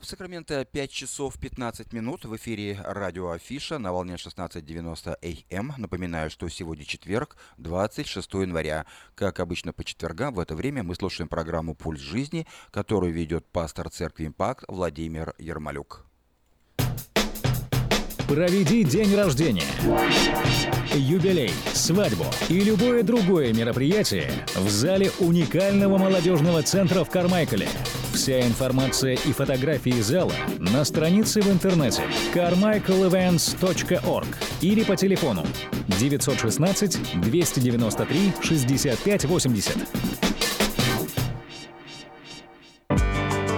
В Сакраменто 5 часов 15 минут. В эфире радио Афиша на волне 16.90 АМ. Напоминаю, что сегодня четверг, 26 января. Как обычно по четвергам в это время мы слушаем программу «Пульс жизни», которую ведет пастор церкви «Импакт» Владимир Ермолюк. Проведи день рождения, юбилей, свадьбу и любое другое мероприятие в зале уникального молодежного центра в Кармайкале. Вся информация и фотографии зала на странице в интернете carmichaelevents.org или по телефону 916-293-6580.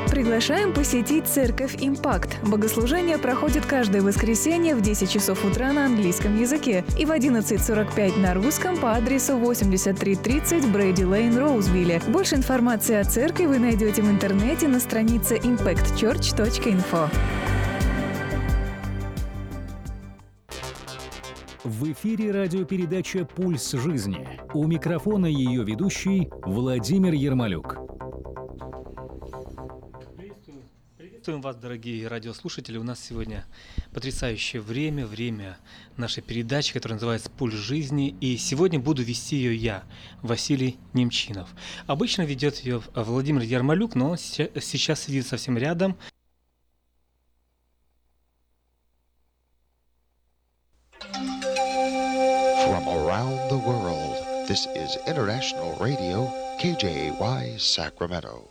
Приглашаем посетить церковь «Импакт». Богослужение проходит каждое воскресенье в 10 часов утра на английском языке и в 11:45 на русском по адресу 8330 Брэди Лейн, Роузвилле. Больше информации о церкви вы найдете в интернете на странице impactchurch.info. В эфире радиопередача «Пульс жизни». У микрофона ее ведущий Владимир Ермолюк. Приветствуем вас, дорогие радиослушатели. У нас сегодня потрясающее время, время нашей передачи, которая называется «Пульс жизни». И сегодня буду вести ее я, Василий Немчинов. Обычно ведет ее Владимир Ермолюк, но он сейчас сидит совсем рядом. From around the world, this is International Radio KJY Sacramento.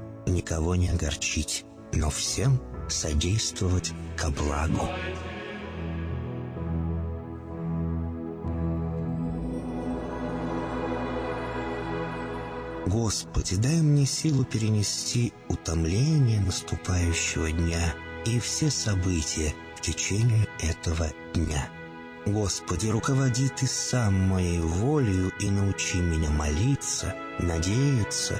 никого не огорчить, но всем содействовать ко благу. Господи, дай мне силу перенести утомление наступающего дня и все события в течение этого дня. Господи, руководи Ты сам моей волею и научи меня молиться, надеяться,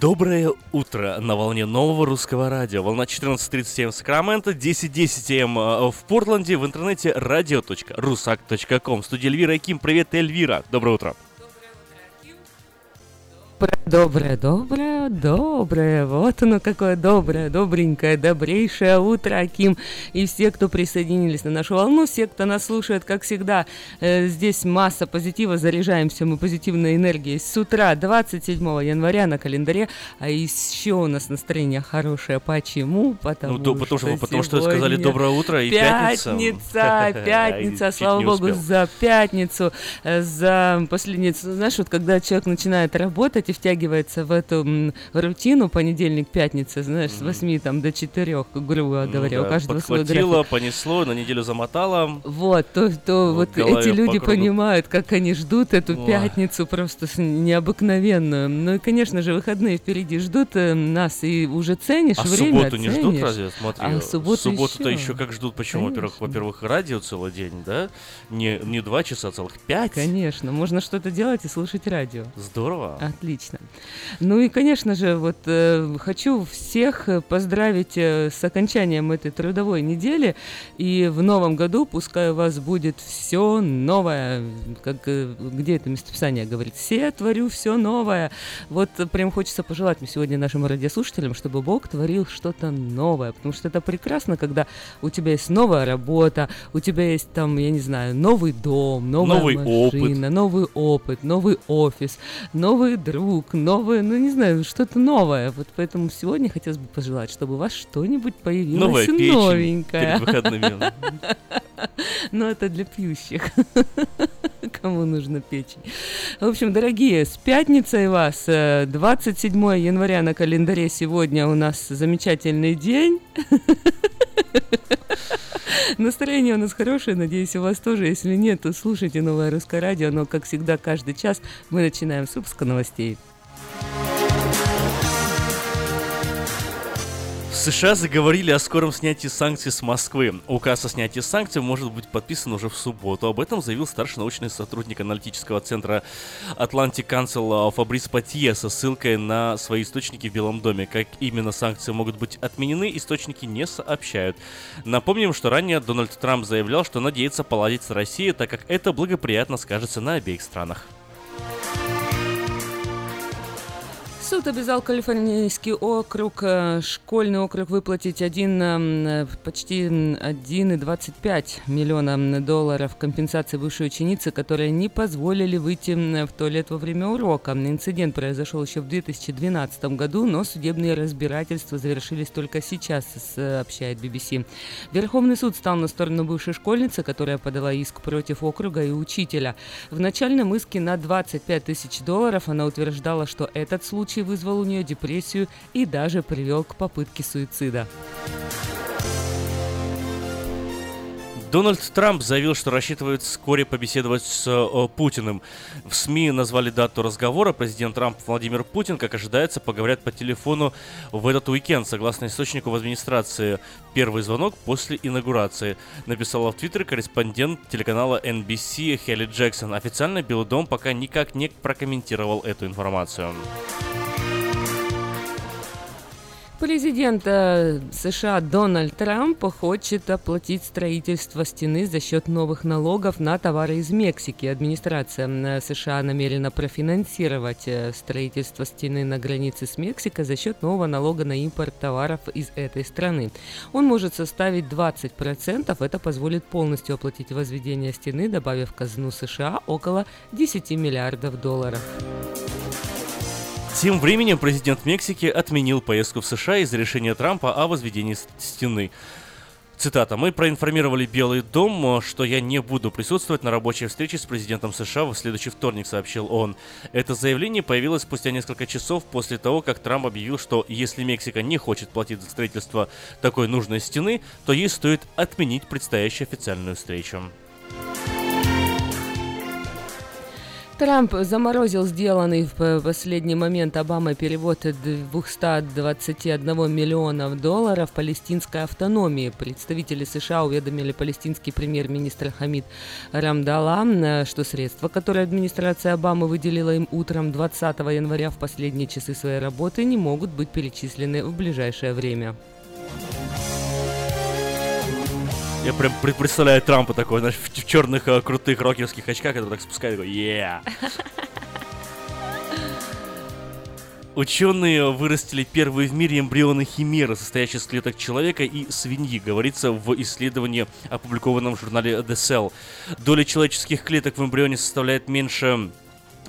Доброе утро на волне Нового русского радио. Волна 14:37 в Сакраменто, 10:10 АМ в Портленде, в интернете radio.rusak.com. Студия Эльвира и Ким. Привет, Эльвира. Доброе утро. Доброе. Вот оно какое доброе, добренькое, добрейшее утро, Аким. И все, кто присоединились на нашу волну, все, кто нас слушает, как всегда, здесь масса позитива. Заряжаемся мы позитивной энергией с утра 27 января на календаре. А еще у нас настроение хорошее. Почему? Потому что сказали доброе утро и пятница. Слава богу, за пятницу, за последние... Знаешь, вот когда человек начинает работать и втягивается в эту рутину понедельник-пятница, знаешь, с 8 там, до 4, грубо говоря, у каждого свой график. Подхватило, понесло, на неделю замотало. Вот, то вот эти люди понимают, как они ждут эту пятницу просто необыкновенную. Ну и, конечно же, выходные впереди ждут нас, и уже ценишь время. А субботу не ждут, разве? Смотри, а субботу-то еще как ждут, почему? Во-первых, радио целый день, да? Не 2 часа, а целых 5. Конечно, можно что-то делать и слушать радио. Здорово. Отлично. Ну и, конечно же, вот хочу всех поздравить с окончанием этой трудовой недели. И в новом году пускай у вас будет все новое. Как, где это местописание говорит? «Все творю все новое». Вот прям хочется пожелать мне сегодня нашим радиослушателям, чтобы Бог творил что-то новое. Потому что это прекрасно, когда у тебя есть новая работа, у тебя есть там, я не знаю, новый дом, новая машина, новый опыт, новый офис, новый друг, новое, ну не знаю, что-то новое. Вот поэтому сегодня хотелось бы пожелать, чтобы у вас что-нибудь появилось новая новенькое. Перед выходными. Но это для пьющих. Кому нужна печень. В общем, дорогие, с пятницей вас. 27 января на календаре сегодня у нас замечательный день. Настроение у нас хорошее, надеюсь, у вас тоже. Если нет, то слушайте Новое русское радио. Но, как всегда, каждый час мы начинаем с выпуска новостей. В США заговорили о скором снятии санкций с Москвы. Указ о снятии санкций может быть подписан уже в субботу. Об этом заявил старший научный сотрудник аналитического центра Atlantic Council Фабрис Патье со ссылкой на свои источники в Белом доме. Как именно санкции могут быть отменены, источники не сообщают. Напомним, что ранее Дональд Трамп заявлял, что надеется поладить с Россией, так как это благоприятно скажется на обеих странах. Суд обязал Калифорнийский округ, школьный округ выплатить $1,25 миллиона компенсации бывшей ученицы, которой не позволили выйти в туалет во время урока. Инцидент произошел еще в 2012 году, но судебные разбирательства завершились только сейчас, сообщает BBC. Верховный суд стал на сторону бывшей школьницы, которая подала иск против округа и учителя. В начальном иске на $25,000 она утверждала, что этот случай вызвал у нее депрессию и даже привел к попытке суицида. Дональд Трамп заявил, что рассчитывает вскоре побеседовать с Путиным. В СМИ назвали дату разговора. Президент Трамп Владимир Путин, как ожидается, поговорят по телефону в этот уикенд. Согласно источнику в администрации, первый звонок после инаугурации. Написала в Твиттере корреспондент телеканала NBC Хелли Джексон. Официально Белый дом пока никак не прокомментировал эту информацию. Президент США Дональд Трамп хочет оплатить строительство стены за счет новых налогов на товары из Мексики. Администрация США намерена профинансировать строительство стены на границе с Мексикой за счет нового налога на импорт товаров из этой страны. Он может составить 20%. Это позволит полностью оплатить возведение стены, добавив в казну США около $10 миллиардов. Тем временем президент Мексики отменил поездку в США из-за решения Трампа о возведении стены. Цитата. «Мы проинформировали Белый дом, что я не буду присутствовать на рабочей встрече с президентом США в следующий вторник», — сообщил он. Это заявление появилось спустя несколько часов после того, как Трамп объявил, что если Мексика не хочет платить за строительство такой нужной стены, то ей стоит отменить предстоящую официальную встречу. Трамп заморозил сделанный в последний момент Обамой перевод $221 миллиона палестинской автономии. Представители США уведомили палестинский премьер-министр Хамид Рамдалла, что средства, которые администрация Обамы выделила им утром 20 января в последние часы своей работы, не могут быть перечислены в ближайшее время. Я прям представляю Трампа такой, знаешь, в черных крутых рокерских очках, который так спускает, и такой, yeah. Ученые вырастили первые в мире эмбрионы химеры, состоящие из клеток человека и свиньи, говорится в исследовании, опубликованном в журнале The Cell. Доля человеческих клеток в эмбрионе составляет меньше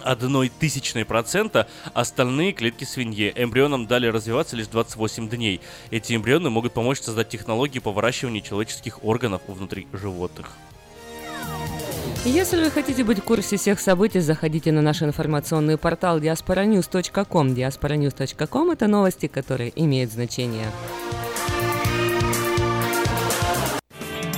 0,01%, остальные клетки свиньи. Эмбрионам дали развиваться лишь 28 дней. Эти эмбрионы могут помочь создать технологии по выращиванию человеческих органов внутри животных. Если вы хотите быть в курсе всех событий, заходите на наш информационный портал DiasporaNews.com. DiasporaNews.com – это новости, которые имеют значение.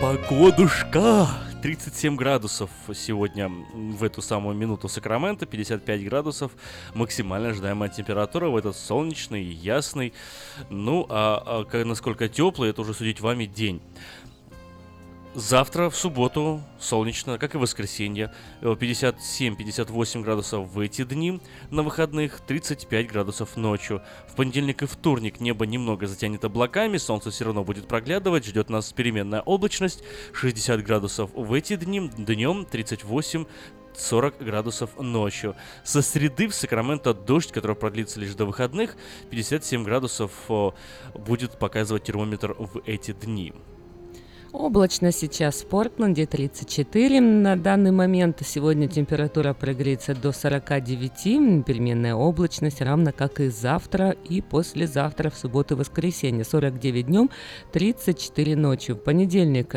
Погодушка! 37 градусов сегодня в эту самую минуту Сакраменто, 55 градусов, максимально ожидаемая температура в этот солнечный, ясный, ну а насколько теплый, это уже судить вами день. Завтра в субботу солнечно, как и в воскресенье, 57-58 градусов в эти дни, на выходных 35 градусов ночью. В понедельник и вторник небо немного затянет облаками, солнце все равно будет проглядывать, ждет нас переменная облачность, 60 градусов в эти дни, днем 38-40 градусов ночью. Со среды в Сакраменто дождь, который продлится лишь до выходных, 57 градусов будет показывать термометр в эти дни. Облачно сейчас в Портленде, 34 на данный момент. Сегодня температура прогреется до 49, переменная облачность, равно как и завтра и послезавтра, в субботу и воскресенье. 49 днем, 34 ночью. В понедельник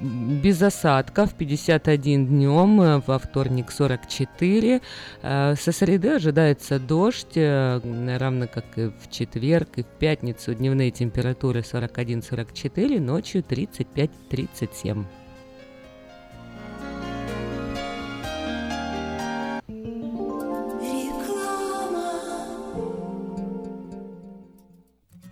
без осадков, 51 днем, во вторник 44. Со среды ожидается дождь, равно как и в четверг, и в пятницу дневные температуры 41-44, ночью 35-37.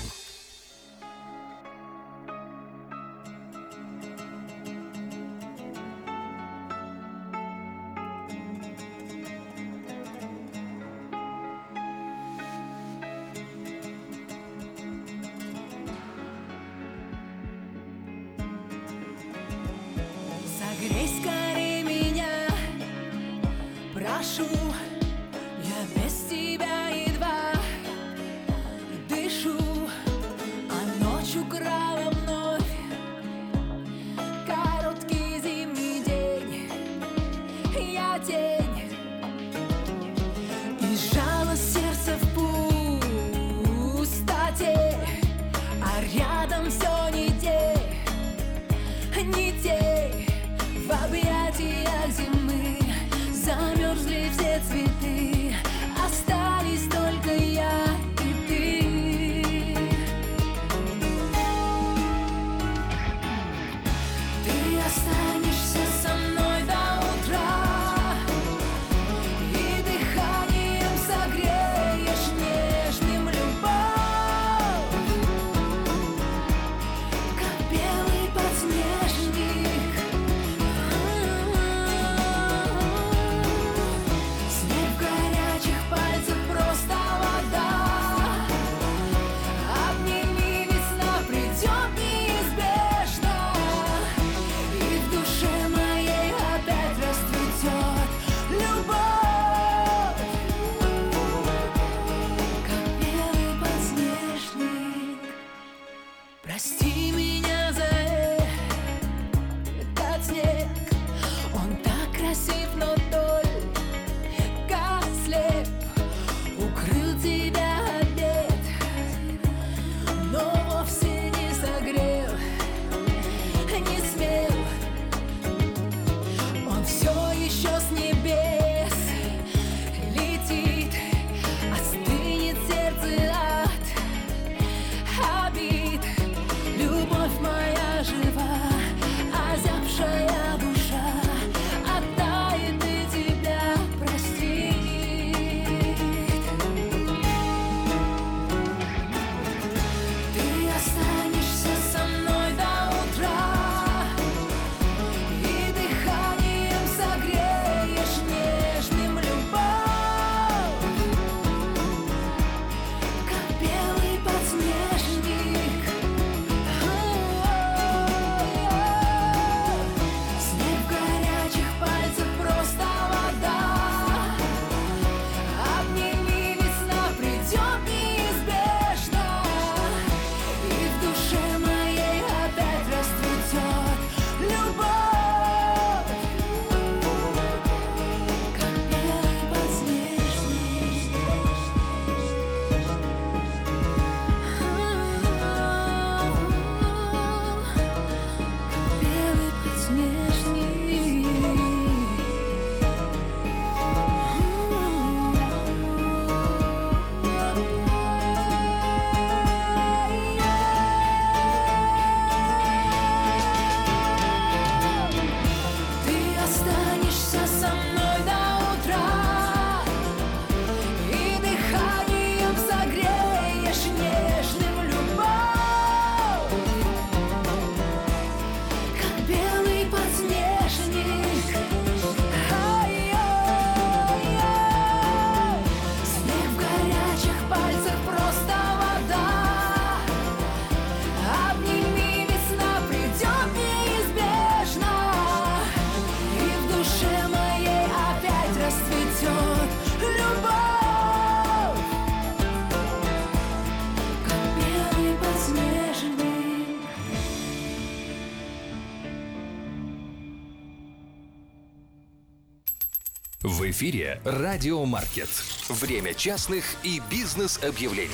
В эфире «Радио Маркет». Время частных и бизнес-объявлений.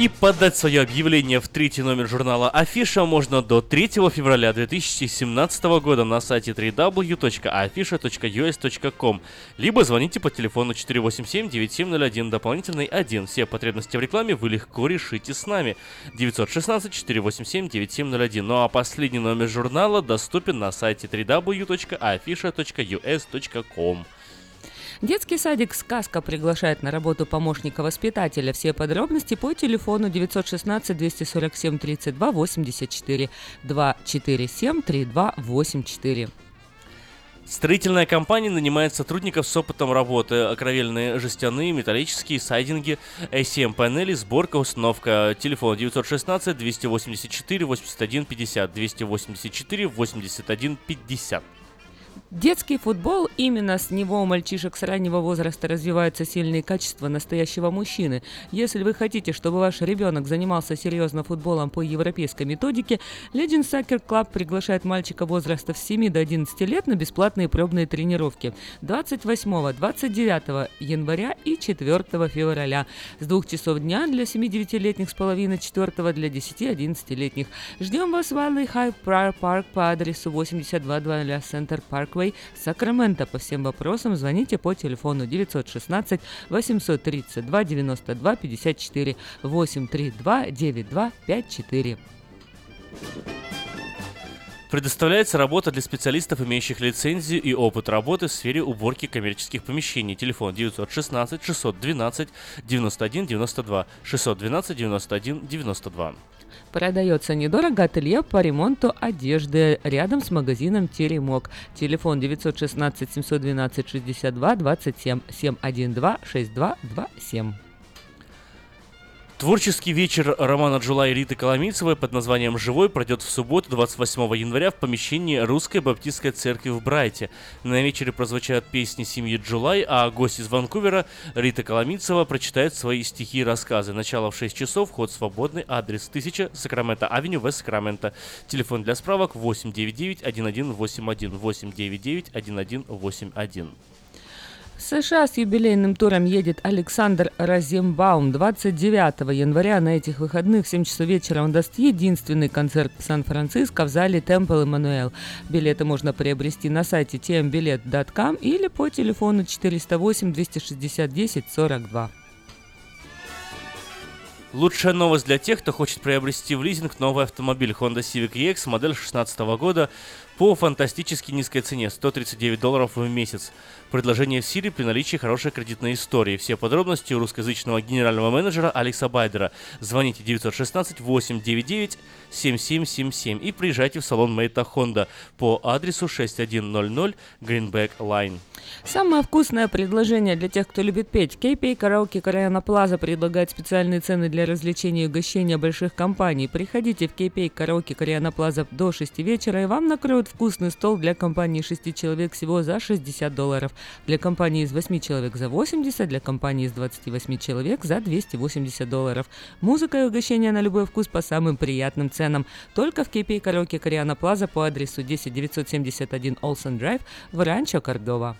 И подать свое объявление в третий номер журнала «Афиша» можно до 3 февраля 2017 года на сайте www.afisha.us.com, либо звоните по телефону 487-9701, дополнительный 1. Все потребности в рекламе вы легко решите с нами. 916-487-9701. Ну а последний номер журнала доступен на сайте www.afisha.us.com. Детский садик «Сказка» приглашает на работу помощника-воспитателя. Все подробности по телефону 916-247-32-84, 247-32-84. Строительная компания нанимает сотрудников с опытом работы. Окровельные, жестяные, металлические, сайдинги, ACM-панели, сборка, установка. Телефон 916-284-81-50, 284-81-50. Детский футбол, именно с него у мальчишек с раннего возраста развиваются сильные качества настоящего мужчины. Если вы хотите, чтобы ваш ребенок занимался серьезно футболом по европейской методике, Legend Soccer Club приглашает мальчика возраста с 7 до 11 лет на бесплатные пробные тренировки 28, 29 января и 4 февраля с 2 часов дня для 7-9-летних с половиной 4 для 10-11-летних. Ждем вас в Valley High Prior Park по адресу 8200 Center Parkway, Сакраменто. По всем вопросам звоните по телефону 916-832-92-54, 832-92-54. Предоставляется работа для специалистов, имеющих лицензию и опыт работы в сфере уборки коммерческих помещений. Телефон 916-612-91-92, 612-91-92. Продается недорого ателье по ремонту одежды рядом с магазином «Теремок». Телефон 916-712-62-27, 712-6227. Творческий вечер Романа Джулая и Риты Коломицевой под названием «Живой» пройдет в субботу 28 января в помещении Русской Баптистской Церкви в Брайте. На вечере прозвучат песни семьи Джулай, а гость из Ванкувера Рита Коломицева прочитает свои стихи и рассказы. Начало в 6 часов, вход свободный, адрес 1000 Сакраменто-авеню, Вест-Сакраменто. Телефон для справок 899-1181, 899-1181. В США с юбилейным туром едет Александр Розенбаум. 29 января на этих выходных в 7 часов вечера он даст единственный концерт в Сан-Франциско в зале Темпл Эммануэль. Билеты можно приобрести на сайте tmbilet.com или по телефону 408-260-1042. Лучшая новость для тех, кто хочет приобрести в лизинг новый автомобиль Honda Civic EX модель 2016 года по фантастически низкой цене – $139 в месяц. Предложение в силе при наличии хорошей кредитной истории. Все подробности у русскоязычного генерального менеджера Алекса Байдера. Звоните 916-899-7777 и приезжайте в салон Мейта Хонда по адресу 6100 Greenback Line. Самое вкусное предложение для тех, кто любит петь. Кейпей Караоке Кориана Плаза предлагает специальные цены для развлечения и угощения больших компаний. Приходите в Кейпей Караоке Кориана Плаза до 6 вечера, и вам накроют вкусный стол для компании 6 человек всего за $60, для компании из 8 человек за $80, для компании из 28 человек за $280. Музыка и угощения на любой вкус по самым приятным ценам. Только в Кейпей Караоке Кориана Плаза по адресу 10971 Олсен Драйв в Ранчо Кордова.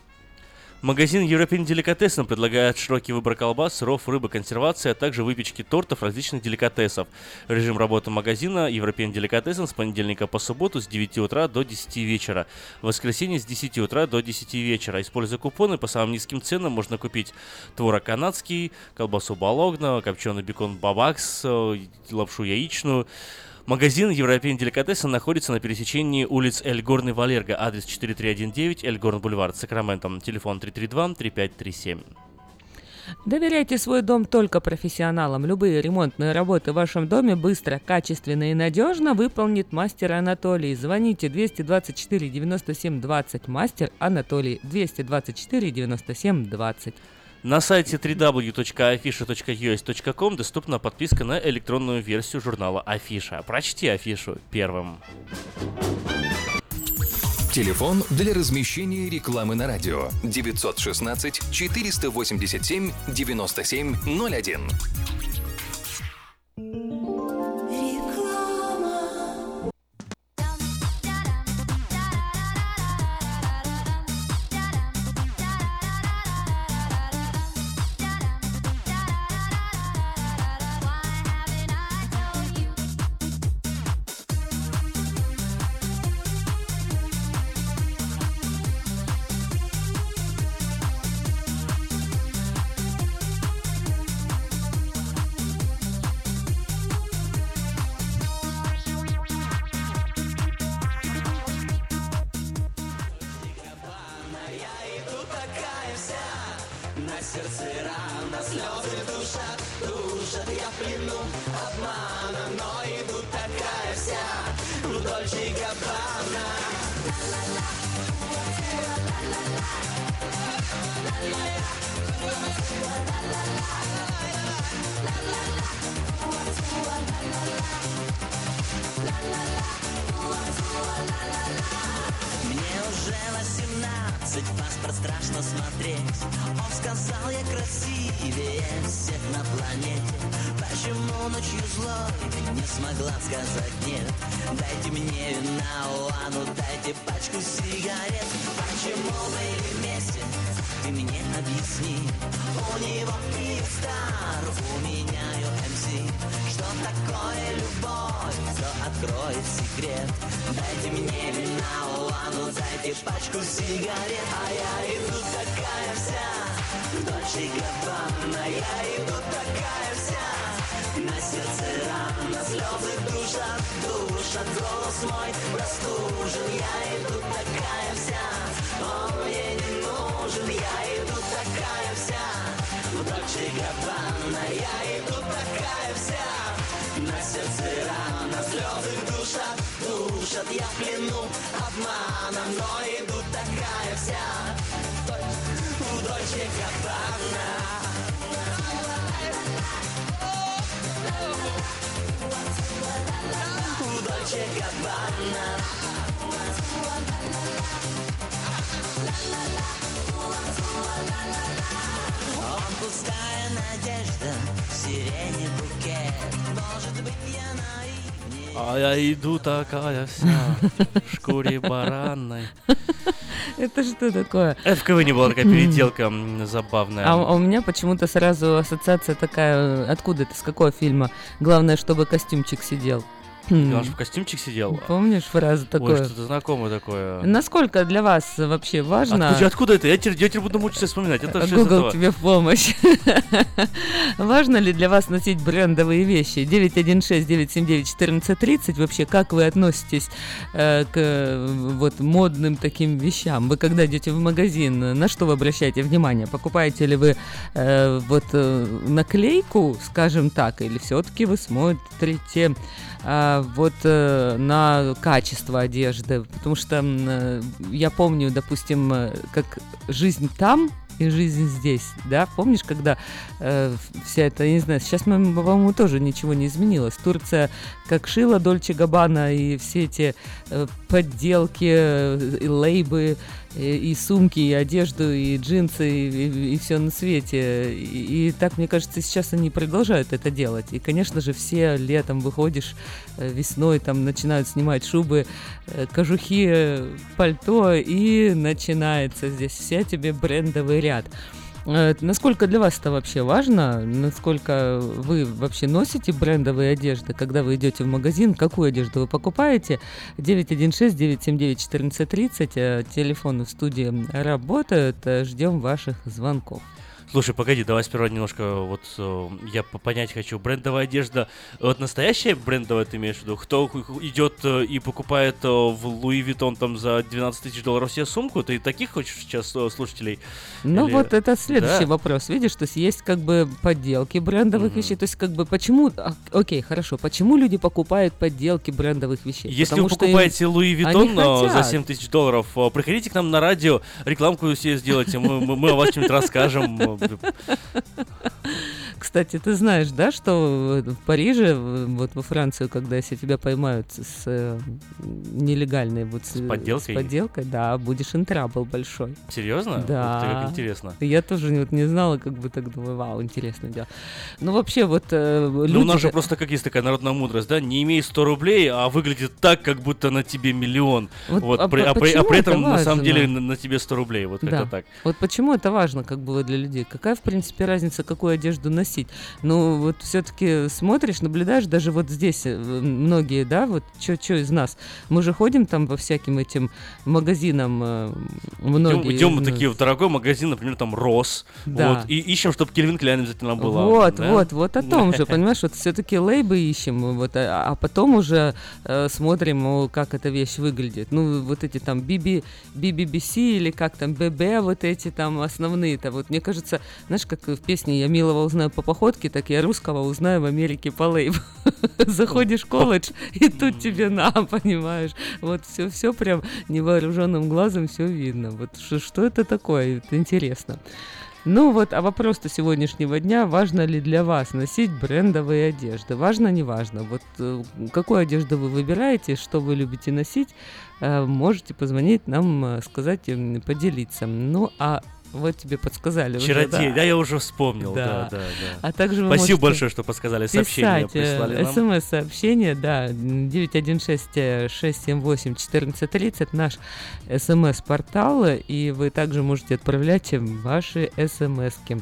Магазин European Delicatessen предлагает широкий выбор колбас, сыров, рыбы, консервации, а также выпечки тортов различных деликатесов. Режим работы магазина European Delicatessen с понедельника по субботу с 9 утра до 10 вечера. В воскресенье с 10 утра до 10 вечера. Используя купоны, по самым низким ценам можно купить творог канадский, колбасу бологно, копченый бекон бабакс, лапшу яичную. Магазин «Европейн Деликатесен» находится на пересечении улиц Эльгорн и Валерго, адрес 4319 Эльгорн Бульвар, Сакраменто, телефон 332-3537. Доверяйте свой дом только профессионалам. Любые ремонтные работы в вашем доме быстро, качественно и надежно выполнит мастер Анатолий. Звоните 224-97-20, мастер Анатолий, 224-97-20. На сайте www.afisha.us.com доступна подписка на электронную версию журнала «Афиша». Прочти «Афишу» первым. Телефон для размещения рекламы на радио 916-487-9701. я в плену обмана, но иду такая вся в Dolce Gabbana. Мне уже 18, паспорт страшно смотреть. Он сказал, я красивее всех на планете. Почему ночью злой не смогла сказать нет? Дайте мне вина, Лану, дайте пачку сигарет. Почему мы вместе? Ты мне объясни. У него Киевстар, у меня UMC. Что такое любовь? Кто откроет секрет? Дайте мне вина, Лану, дайте пачку сигарет. А я иду такая вся в Dolce Gabbana. Я иду такая вся, на сердце рана, слезы душат, голос мой простужен. Я иду такая вся, он мне не нужен. Я иду такая вся в Dolce Gabbana. Я иду такая вся, на сердце рана, слезы душат. Я в плену обманом, но иду такая вся в Dolce Gabbana. В Dolce Gabbana. Он пустая надежда, сирени букет. Может быть, я наивнее. А я иду такая вся в шкуре баранной. Это что такое? Это в КВН была такая переделка забавная. А у меня почему-то сразу ассоциация такая, откуда это, с какого фильма? Главное, чтобы костюмчик сидел. Главное, чтобы костюмчик сидел. Помнишь фразу такую? Ой, что-то знакомое такое. Насколько для вас вообще важно... Откуда это? Я теперь буду мучиться вспоминать. Это Google тебе в помощь. Важно ли для вас носить брендовые вещи? 916-979-1430. Вообще, как вы относитесь к вот модным таким вещам? Вы когда идете в магазин, на что вы обращаете внимание? Покупаете ли вы вот наклейку, скажем так, или все-таки вы смотрите на качество одежды? Потому что я помню, допустим, как жизнь там и жизнь здесь, да, помнишь, когда вся эта, я не знаю, сейчас, по-моему, тоже ничего не изменилось. Турция как шила Dolce Gabbana, и все эти подделки, и лейбы, и сумки, и одежду, и джинсы, и все на свете. И так, мне кажется, сейчас они продолжают это делать. И, конечно же, все летом выходишь, весной там начинают снимать шубы, кожухи, пальто, и начинается здесь все тебе брендовый ряд. Насколько для вас это вообще важно? Насколько вы вообще носите брендовые одежды, когда вы идете в магазин? Какую одежду вы покупаете? 916-979-1430. Телефоны в студии работают. Ждем ваших звонков. Слушай, погоди, давай сперва немножко я понять хочу. Брендовая одежда, вот настоящая брендовая, ты имеешь в виду? Кто идет и покупает в Louis Vuitton там за $12 тысяч себе сумку? Ты таких хочешь сейчас слушателей? Ну вот это следующий вопрос, видишь? То есть есть как бы подделки брендовых вещей. То есть как бы почему... Окей, хорошо, почему люди покупают подделки брендовых вещей? Если потому вы покупаете Louis Vuitton за $7 тысяч, приходите к нам на радио, рекламку себе сделайте, мы о вас чем-нибудь расскажем. Кстати, ты знаешь, да, что в Париже, вот во Францию, когда если тебя поймают с нелегальной с подделкой, да, будешь интрабл большой. Серьезно? Да. Ух ты, как интересно. Я тоже не знала, как бы так думаю, вау, интересное дело. Ну вообще вот люди... у нас же просто как есть такая народная мудрость, да, не имей 100 рублей, а выглядит так, как будто на тебе миллион. При этом на самом деле на тебе 100 рублей, вот как-то так. Вот почему это важно, как бы для людей? Какая, в принципе, разница, какую одежду носить? Ну, вот все-таки смотришь, наблюдаешь, даже вот здесь многие, да, вот что из нас. Мы же ходим там по всяким этим магазинам, многие. Идем мы такие в дорогой магазин, например, там Рос, да. Вот, и ищем, чтобы Кельвин Кляйн обязательно была. Вот о том же, понимаешь, вот все-таки лейбы ищем, вот, а потом уже смотрим, как эта вещь выглядит. Ну, вот эти там BBC или как там, ББ, вот эти там основные-то, вот мне кажется, знаешь, как в песне «Я милого узнаю по походки, так я русского узнаю в Америке по лейбу. Заходишь в колледж, и тут тебе на, понимаешь. Вот все прям невооруженным глазом все видно. Вот что это такое? Это интересно. Ну вот, а вопрос-то сегодняшнего дня: важно ли для вас носить брендовые одежды? Важно, не важно. Вот какую одежду вы выбираете, что вы любите носить, можете позвонить нам, сказать, поделиться. Ну, а вот тебе подсказали. Чародей, да, я уже вспомнил. Да. А также вы спасибо большое, что подсказали. Сообщение прислали нам. СМС-сообщение, да, 916-678-1430, наш СМС-портал, и вы также можете отправлять ваши СМС-ки.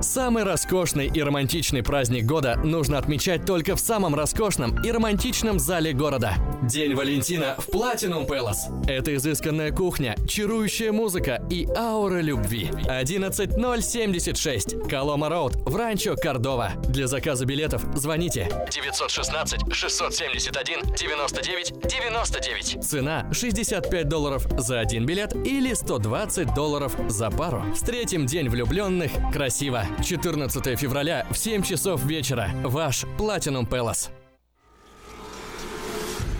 Самый роскошный и романтичный праздник года нужно отмечать только в самом роскошном и романтичном зале города. День Валентина в Platinum Palace. Это изысканная кухня, чарующая музыка и аура любви. 11076 Колома Роуд в Ранчо Кордова. Для заказа билетов звоните 916-671-99-99. Цена $65 за один билет или $120 за пару. Встретим День влюбленных красиво. 14 февраля в 7 часов вечера. Ваш Platinum Palace.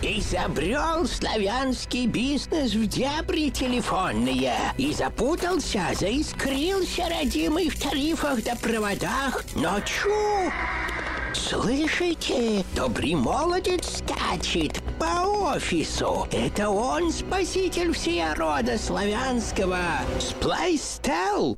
Изобрел славянский бизнес в дебри телефонные. И запутался, заискрился родимый в тарифах да проводах. Но чу! Слышите? Добрый молодец скачет по офису. Это он спаситель всея рода славянского. Splystel.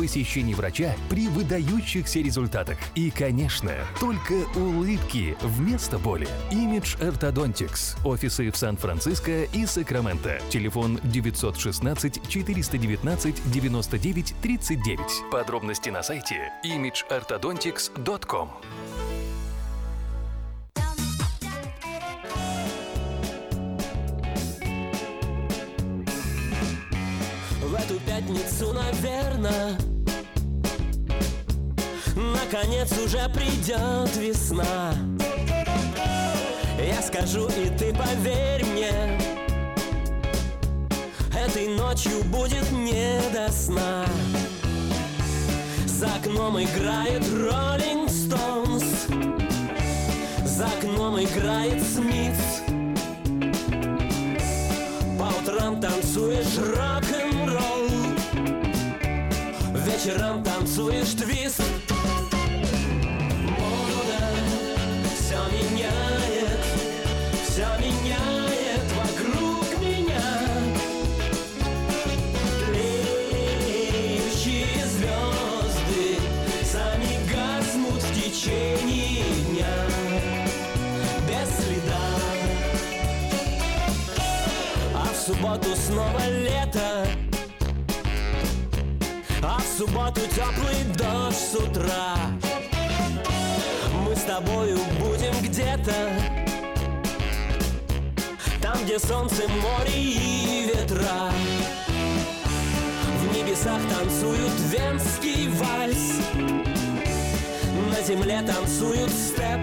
посещений врача при выдающихся результатах. И, конечно, только улыбки вместо боли. Image Orthodontics. Офисы в Сан-Франциско и Сакраменто. Телефон 916-419-99-39. Подробности на сайте imageorthodontics.com. Пятницу, наверно, наконец уже придет весна. Я скажу, и ты поверь мне, этой ночью будет не до сна. За окном играет Rolling Stones, за окном играет Смитс. По утрам танцуешь рок-н-ролл, вечером танцуешь твист. Мода все меняет вокруг меня. Тлеющие звезды сами гаснут в течение дня без следа. А в субботу снова лето, а в субботу теплый дождь с утра. Мы с тобою будем где-то, там, где солнце, море и ветра. В небесах танцуют венский вальс, на земле танцуют степ.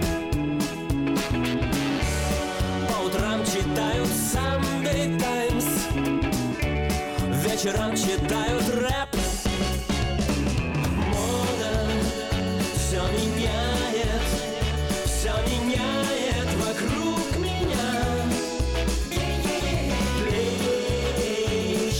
По утрам читают Sunday Times, вечером читают рэп. Все меняет вокруг меня. Тлеющие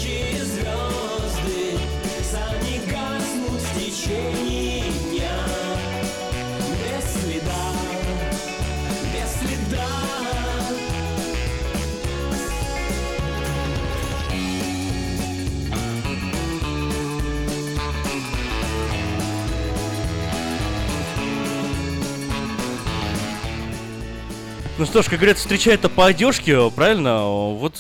Ну что ж, как говорят, встречают-то по одежке, правильно? Вот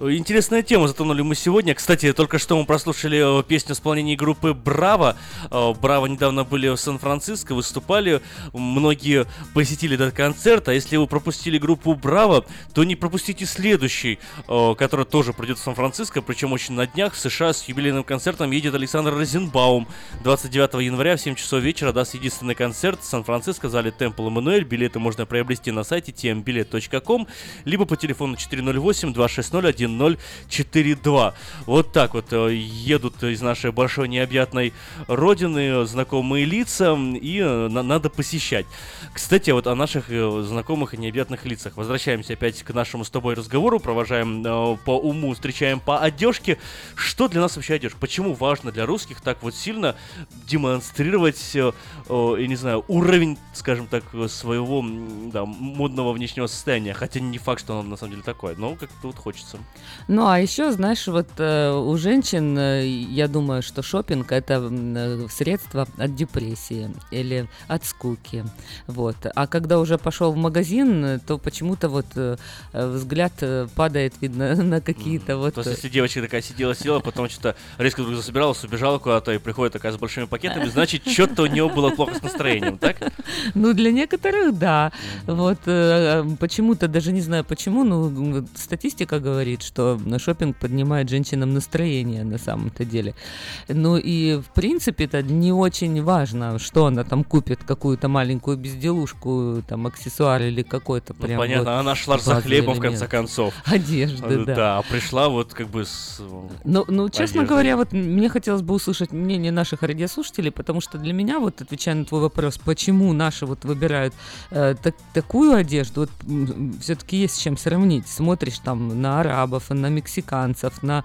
интересная тема затонули мы сегодня. Кстати, только что мы прослушали песню в исполнении группы Браво. Браво недавно были в Сан-Франциско, выступали. Многие посетили этот концерт. А если вы пропустили группу Браво, то не пропустите следующий, который тоже придет в Сан-Франциско. Причем очень на днях в США с юбилейным концертом едет Александр Розенбаум. 29 января в 7 часов вечера даст единственный концерт в Сан-Франциско в зале Темпл Эммануэль. Билеты можно приобрести на сайте tmbilet.com, либо по телефону 408-260-1042. Вот так вот едут из нашей большой необъятной родины знакомые лица, и надо посещать. Кстати, вот о наших знакомых и необъятных лицах. Возвращаемся опять к нашему с тобой разговору, провожаем по уму, встречаем по одежке. Что для нас вообще одежка? Почему важно для русских так вот сильно демонстрировать, я не знаю, уровень, скажем так, своего, да, модного внешнего состояния, хотя не факт, что оно на самом деле такое, но как-то вот хочется. Ну, а еще, знаешь, вот у женщин, я думаю, что шопинг — это средство от депрессии или от скуки, вот. А когда уже пошел в магазин, то почему-то вот взгляд падает, видно, на какие-то вот... То есть, если девочка такая сидела-села, потом что-то резко вдруг засобиралась, убежала куда-то и приходит такая с большими пакетами, значит, что-то у нее было плохо с настроением, так? Ну, для некоторых, да. Вот почему-то, даже не знаю почему, но статистика говорит, что шопинг поднимает женщинам настроение на самом-то деле. Ну и в принципе это не очень важно, что она там купит, какую-то маленькую безделушку, там аксессуар или какой-то прям. Ну, понятно, вот, она шла за хлебом в конце концов. Одежда, да. Да, пришла вот как бы с... Ну, честно говоря, вот мне хотелось бы услышать мнение наших радиослушателей, потому что для меня, вот отвечая на твой вопрос, почему наши вот выбирают такую одежду, вот, все-таки есть с чем сравнить. Смотришь там на арабов, на мексиканцев, на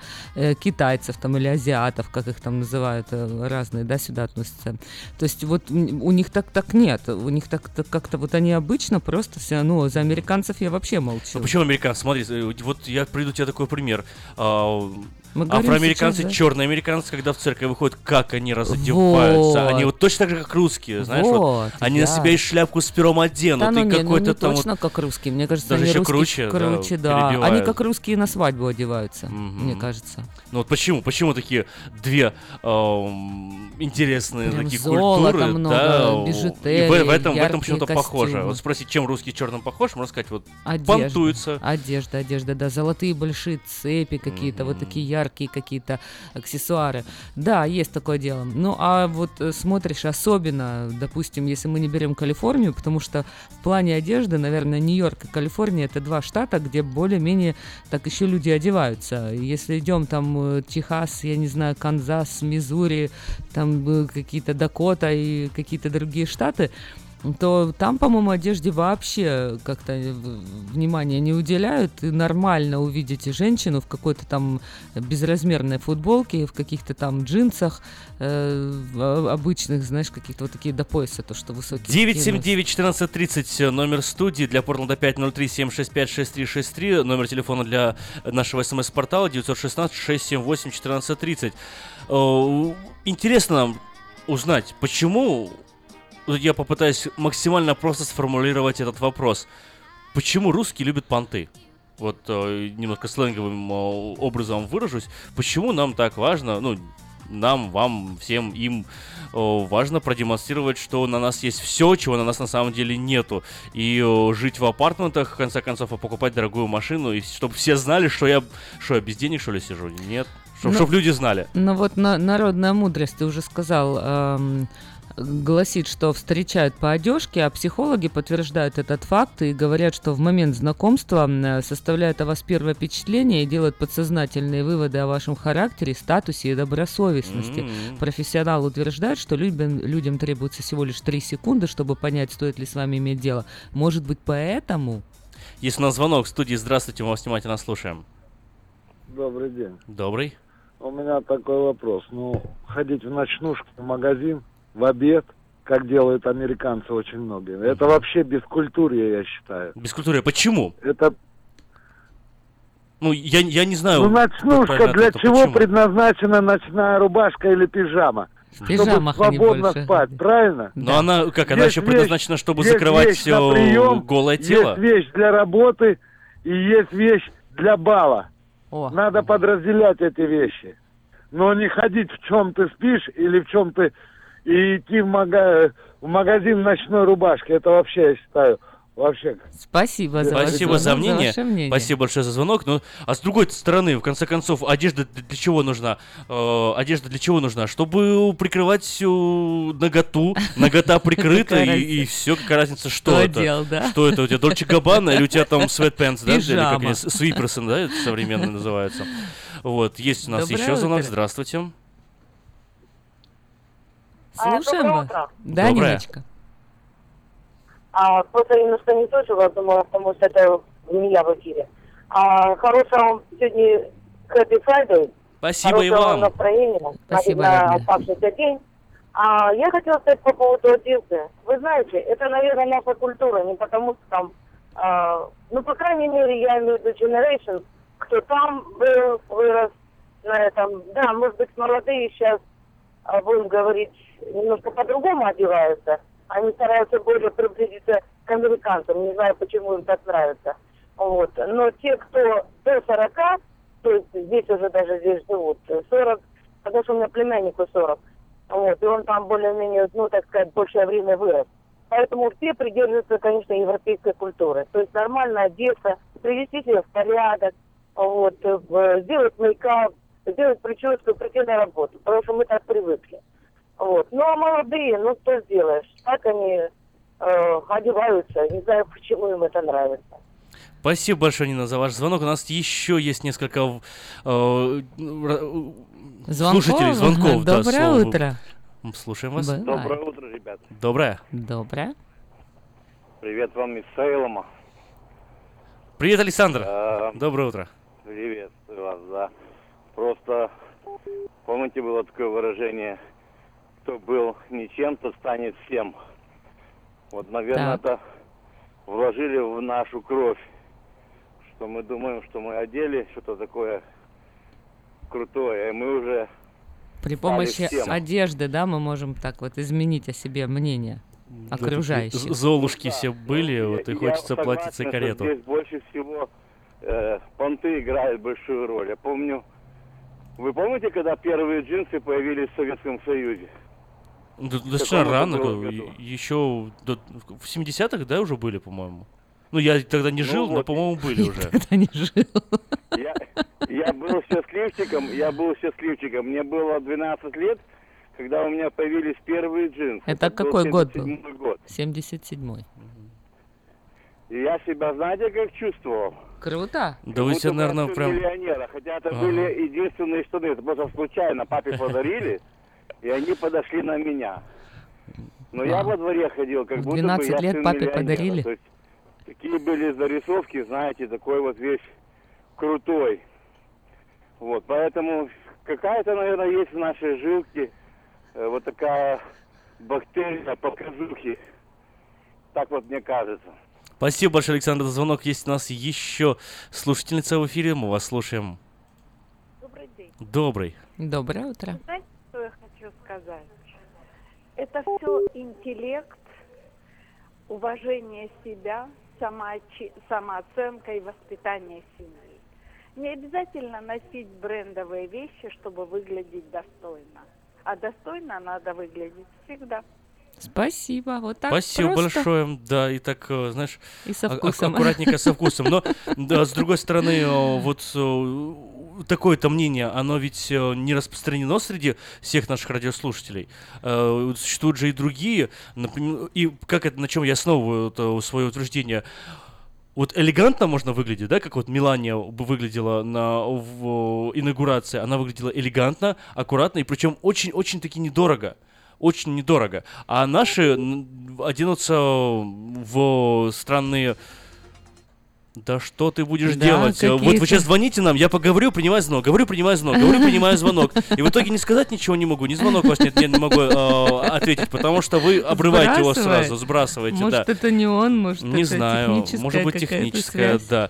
китайцев там, или азиатов, как их там называют, разные, да, сюда относятся. То есть вот у них так нет, у них так как-то вот они обычно просто все, ну, за американцев я вообще молчу. А почему американцы? Смотри, вот я приведу тебе такой пример. Афроамериканцы, сейчас, да? Черные американцы, когда в церковь выходят, как они разодеваются. Вот. Они вот точно так же, как русские, знаешь, вот. Они да. на себя и шляпку с пером оденут, да, и ну, какой-то не там... Точно вот... как русские, мне кажется, даже они еще круче, да. Да. Они как русские на свадьбу одеваются, мне кажется. Ну вот почему такие две интересные прям такие культуры, да, много, бижутерии, и в этом почему-то костюмы. Похоже. Вот спросить, чем русский черным похож, можно сказать, вот понтуется. Одежда, да, золотые большие цепи какие-то, вот такие яркие какие-то аксессуары. Да, есть такое дело. Ну, а вот смотришь особенно, допустим, если мы не берем Калифорнию, потому что в плане одежды, наверное, Нью-Йорк и Калифорния — это два штата, где более-менее так еще люди одеваются. Если идем там Техас, я не знаю, Канзас, Миссури, там какие-то Дакота и какие-то другие штаты, то там, по-моему, одежде вообще как-то внимания не уделяют. И нормально увидите женщину в какой-то там безразмерной футболке, в каких-то там джинсах обычных, знаешь, каких-то вот такие до пояса, то, что высокие. 979-1430, номер студии для Портланда 503-765-6363, номер телефона для нашего СМС-портала 916-678-1430. Интересно узнать, почему... Я попытаюсь максимально просто сформулировать этот вопрос. Почему русские любят понты? Вот немножко сленговым образом выражусь. Почему нам так важно, ну, нам, вам, всем, им важно продемонстрировать, что на нас есть все, чего на нас на самом деле нету. И жить в апартментах, в конце концов, а покупать дорогую машину, и чтобы все знали, что я без денег, что ли, сижу. Нет. Чтобы люди знали. Ну вот народная мудрость, ты уже сказал... гласит, что встречают по одежке, а психологи подтверждают этот факт и говорят, что в момент знакомства составляют о вас первое впечатление и делают подсознательные выводы о вашем характере, статусе и добросовестности. Профессионал утверждает, что людям требуется всего лишь 3 секунды, чтобы понять, стоит ли с вами иметь дело. Может быть, поэтому... Есть у нас звонок в студии. Здравствуйте, мы вас внимательно слушаем. Добрый день. Добрый. У меня такой вопрос. Ну, ходить в ночнушку, в магазин, в обед, как делают американцы очень многие. Это вообще бескультурье, я считаю. Бескультурье, почему? Это... Ну, я не знаю. Ну, ночнушка, для чего предназначена ночная рубашка или пижама? В пижамах, чтобы свободно больше спать, правильно? Но да. Она, как, она есть еще вещь, предназначена, чтобы закрывать все прием, голое тело? Есть вещь для работы и есть вещь для бала. О. Надо подразделять эти вещи. Но не ходить, в чем ты спишь или в чем ты... И идти в магазин в ночной рубашке. Это вообще, я считаю... Вообще. Спасибо за ваше мнение. Спасибо большое за звонок. Но, а с другой стороны, в конце концов, одежда для чего нужна? Одежда для чего нужна? Чтобы прикрывать всю наготу, нагота прикрыта, и все, какая разница, что это. Что это у тебя, Dolce Gabbana или у тебя там sweatpants, да? Или как они, свиперсы, да, это современно называется. Вот, есть у нас еще звонок. Здравствуйте. Слушаем вас. Да, Ниночка. Просто немножко не слышала, думала, потому что это не я в эфире. Хорошего вам сегодня Happy Friday. Спасибо и вам. Хорошего настроения. Спасибо, на оставшийся день. Я хотела сказать по поводу одежды. Вы знаете, это, наверное, наша культура, не потому что там... ну, по крайней мере, я имею в виду Generation, кто там был, вырос на этом. Да, может быть, молодые сейчас, будем говорить, немножко по-другому одеваются. Они стараются более приблизиться к американцам. Не знаю, почему им так нравится. Вот. Но те, кто до 40, то есть здесь уже даже здесь живут 40, потому что у меня племяннику 40. Вот. И он там более-менее, ну, так сказать, большее время вырос. Поэтому все придерживаются, конечно, европейской культуры. То есть нормально одеться, привести себя в порядок, вот, сделать мейкап, сделать прическу, прийти на работу. Потому что мы так привыкли. Вот. Ну, а молодые, ну, что сделаешь? Так они одеваются. Не знаю, почему им это нравится. Спасибо большое, Нина, за ваш звонок. У нас еще есть несколько слушателей звонков. Доброе утро. Слушаем вас. Доброе утро, ребят. Доброе. Доброе. Привет вам из Сейлома. Привет, Александр. Доброе утро. Приветствую вас, да. Просто, помните, было такое выражение... Кто был ничем, то станет всем. Вот, наверное, так. Это вложили в нашу кровь. Что мы думаем, что мы одели что-то такое крутое, и мы уже... При помощи одежды, да, мы можем так вот изменить о себе мнение окружающих. Да, золушки да, все были, да, вот и хочется платить за карету. Здесь больше всего понты играют большую роль. Я помню... Вы помните, когда первые джинсы появились в Советском Союзе? Достаточно рано, еще в 70-х, да, уже были, по-моему? Ну, я тогда не жил, но, по-моему, были уже. Тогда не жил. Я был счастливчиком, Мне было 12 лет, когда у меня появились первые джинсы. Это какой год был? 77-й. И я себя, знаете, как чувствовал? Круто. Да вы себя, наверное, прям... миллионера, хотя это были единственные штаны. Это просто случайно папе подарили, и они подошли на меня. Но я во дворе ходил, как будто бы я сын миллионера. 12 лет папе подарили? То есть, такие были зарисовки, знаете, такой вот вещь крутой. Вот, поэтому какая-то, наверное, есть в нашей жилке вот такая бактерия показухи. Так вот мне кажется. Спасибо большое, Александр, за звонок. Есть у нас еще слушательница в эфире. Мы вас слушаем. Добрый день. Добрый. Доброе утро. Знаете, что я хочу сказать? Это все интеллект, уважение себя, самооценка и воспитание семьи. Не обязательно носить брендовые вещи, чтобы выглядеть достойно. А достойно надо выглядеть всегда. Спасибо, вот так. Спасибо просто. Большое, да, и так, знаешь, и со вкусом. Аккуратненько со вкусом. Но да, с другой стороны, вот такое-то мнение, оно ведь не распространено среди всех наших радиослушателей. Существуют же и другие, например, и как это, на чем я основываю свое утверждение. Вот элегантно можно выглядеть, да, как вот Мелания выглядела в инаугурации, она выглядела элегантно, аккуратно и причем очень-очень-таки недорого. Очень недорого. А наши оденутся в странные Да что ты будешь делать? Какие-то... Вот вы сейчас звоните нам, я поговорю, принимаю звонок, говорю, принимаю звонок, говорю, принимаю звонок. И в итоге не сказать ничего не могу, ни звонок вас нет, я не могу ответить, потому что вы обрываете его сразу, сбрасываете. Может, да. Это не он, может, не это знаю, техническая, может быть, техническая, связь. Да.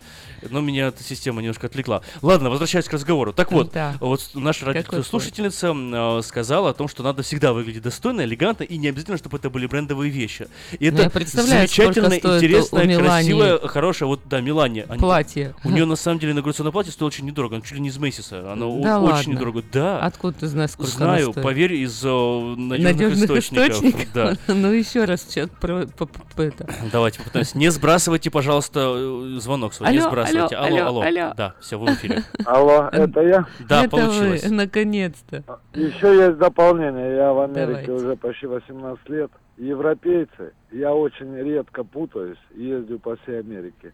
Но меня эта система немножко отвлекла. Ладно, возвращаясь к разговору. Так вот, да. Вот наша радиослушательница сказала о том, что надо всегда выглядеть достойно, элегантно, и не обязательно, чтобы это были брендовые вещи. И это замечательно, интересное, красивое, хорошее, вот, да, Милане. Платье. У нее, на самом деле, нагрудное платье стоило очень недорого. Оно чуть ли не из Мейсиса. Оно очень недорого. Да. Откуда ты знаешь, сколько оно стоит? Знаю, поверь, из надежных источников. Да. Ну, еще раз что-то... Давайте попытаемся. Не сбрасывайте, пожалуйста, звонок свой. Не сбрасывайте. Алло. Да, все, вы в эфире. Алло, это я? Да, получилось. Наконец-то. Еще есть дополнение. Я в Америке уже почти 18 лет. Европейцы. Я очень редко путаюсь. Ездю по всей Америке.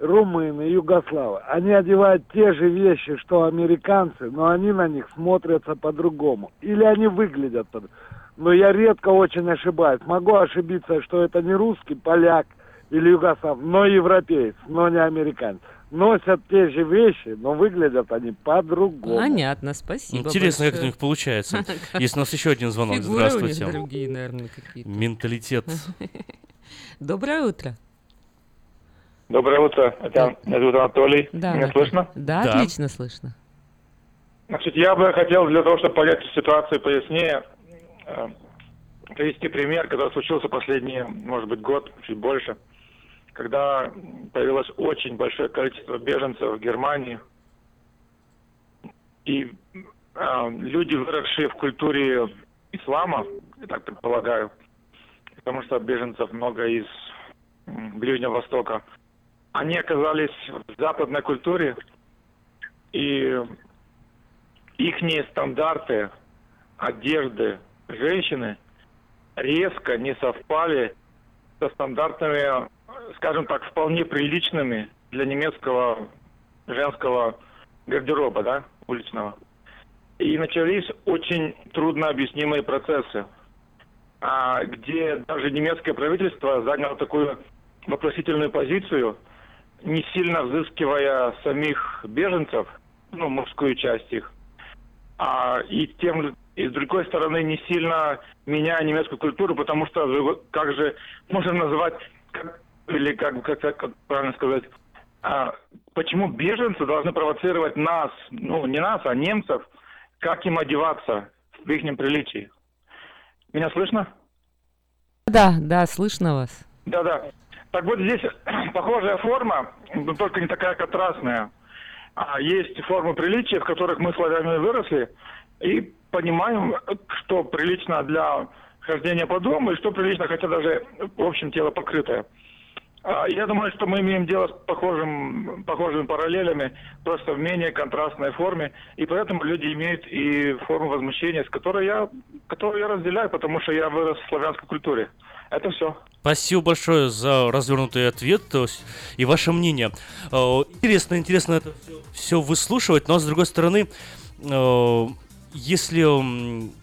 Румыны, югославы, они одевают те же вещи, что американцы, но они на них смотрятся по-другому. Или они выглядят по-другому. Но я редко очень ошибаюсь. Могу ошибиться, что это не русский, поляк или югослав, но европеец, но не американец. Носят те же вещи, но выглядят они по-другому. Понятно, спасибо. Интересно, большое. Как это у них получается. Есть у нас еще один звонок. Здравствуйте. Другие, наверное, какие-то. Менталитет. Доброе утро. Доброе утро, это меня зовут Анатолий. Да, меня слышно? Да, отлично слышно. Значит, я бы хотел для того, чтобы понять ситуацию пояснее, привести пример, который случился последний, может быть, год, чуть больше, когда появилось очень большое количество беженцев в Германии, и люди, выросшие в культуре ислама, я так предполагаю, потому что беженцев много из Ближнего Востока, они оказались в западной культуре, и ихние стандарты одежды женщины резко не совпали со стандартами, скажем так, вполне приличными для немецкого женского гардероба, да, уличного. И начались очень труднообъяснимые процессы, где даже немецкое правительство заняло такую вопросительную позицию, не сильно взыскивая самих беженцев, ну, мужскую часть их, и с другой стороны, не сильно меняя немецкую культуру, потому что, как же можно назвать, как правильно сказать, почему беженцы должны провоцировать нас, ну, не нас, а немцев, как им одеваться в их приличии. Меня слышно? Да, слышно вас. Да. Так вот, здесь похожая форма, но только не такая контрастная. Есть формы приличия, в которых мы славяне выросли, и понимаем, что прилично для хождения по дому, и что прилично, хотя даже, в общем, тело покрытое. Я думаю, что мы имеем дело с похожими параллелями, просто в менее контрастной форме, и поэтому люди имеют и форму возмущения, которую я разделяю, потому что я вырос в славянской культуре. Это все. Спасибо большое за развернутый ответ и ваше мнение. Интересно это все выслушивать, но с другой стороны, если...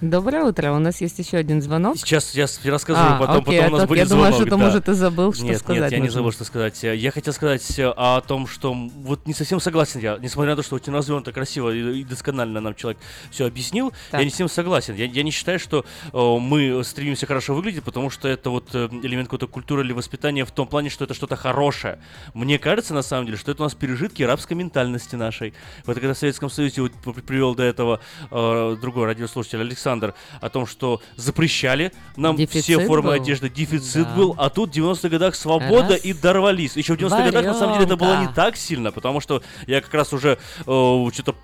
Доброе утро, у нас есть еще один звонок. Сейчас я рассказываю, потом у нас будет звонок. Я думала, что ты, может, и забыл, что сказать. Нет, я не забыл, что сказать. Я хотел сказать о том, что вот не совсем согласен я, несмотря на то, что у тебя развернуто красиво и досконально нам человек все объяснил, так. Я не совсем согласен. Я не считаю, что мы стремимся хорошо выглядеть, потому что это вот элемент какой-то культуры или воспитания в том плане, что это что-то хорошее. Мне кажется, на самом деле, что это у нас пережитки арабской ментальности нашей. Вот когда в Советском Союзе вот, привел до этого другой радиослушатель Александр, о том, что запрещали нам дефицит все формы одежды, дефицит был, а тут в 90-х годах свобода раз. И дорвались. Еще в 90-х годах, на самом деле, это было не так сильно, потому что я как раз уже что-то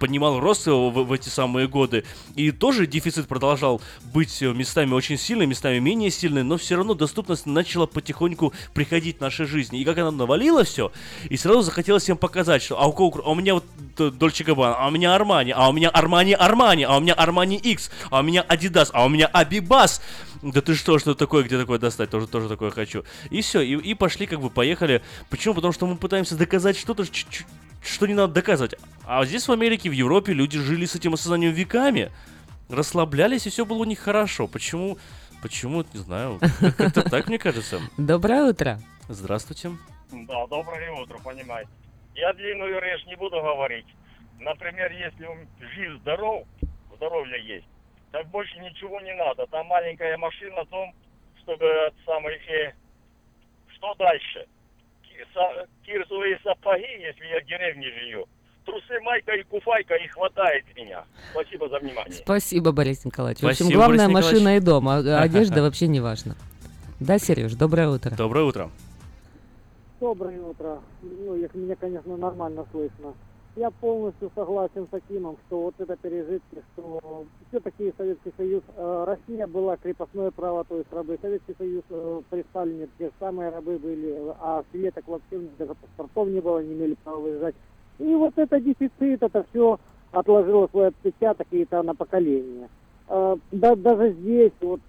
поднимал рост в эти самые годы, и тоже дефицит продолжал быть местами очень сильный, местами менее сильный, но все равно доступность начала потихоньку приходить в нашей жизни. И как она навалила все, и сразу захотелось всем показать, что у меня вот Dolce Gabbana, а у меня Armani, а у меня Armani, а у меня Armani X, а у меня Adidas, а у меня Abibas. Да ты что такое, где такое достать? Тоже такое хочу. И все, и пошли, поехали. Почему? Потому что мы пытаемся доказать что-то, что не надо доказывать. А здесь в Америке, в Европе люди жили с этим осознанием веками, расслаблялись, и все было у них хорошо. Почему Почему? Не знаю. Как-то так, мне кажется. Доброе утро. Здравствуйте. Да, доброе утро, понимаете. Я длинную речь не буду говорить. Например, если жив здоров, здоровье есть, так больше ничего не надо. Там маленькая машина, дом, чтобы от самых... Что дальше? Кирзовые сапоги, если я в деревне живу. Трусы, майка и куфайка, и хватает меня. Спасибо за внимание. Спасибо, Борис Николаевич. В общем, спасибо, главное, машина и дом, а одежда вообще не важна. Да, Сереж, доброе утро. Доброе утро. Доброе утро. Ну, меня, конечно, нормально слышно. Я полностью согласен с Акимом, что вот это пережитки, что все-таки Советский Союз, Россия была крепостное право, то есть рабы. Советский Союз при Сталине те самые рабы были, а светок вообще даже паспортов не было, не имели права выезжать. И вот это дефицит, это все отложило свой отпечаток, и это на поколение. Да, даже здесь вот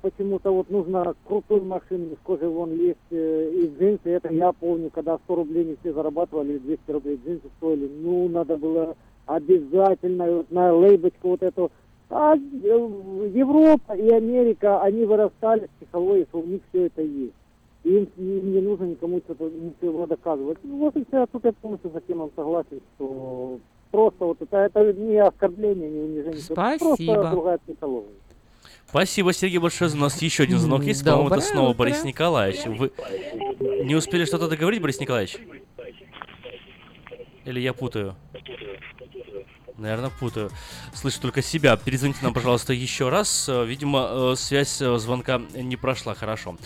почему-то вот нужно крутую машину, из кожи вон лезть, и джинсы, это я помню, когда 100 рублей не все зарабатывали, 200 рублей джинсы стоили, ну, надо было обязательно вот, на лейбочку вот эту. А Европа и Америка, они вырастали в психологии, что у них все это есть. Им не нужно никому что-то ничего доказывать. Ну, вот и все, тут я полностью за кем он согласен, что... Просто вот это не оскорбление, не унижение. Спасибо. Просто другая психология. Спасибо, Сергей, большое. У нас еще один звонок есть. По-моему, это снова утро. Борис Николаевич. Вы не успели что-то договорить, Борис Николаевич? Или я путаю? Наверное, путаю. Слышу только себя. Перезвоните нам, пожалуйста, еще раз. Видимо, связь звонка не прошла хорошо.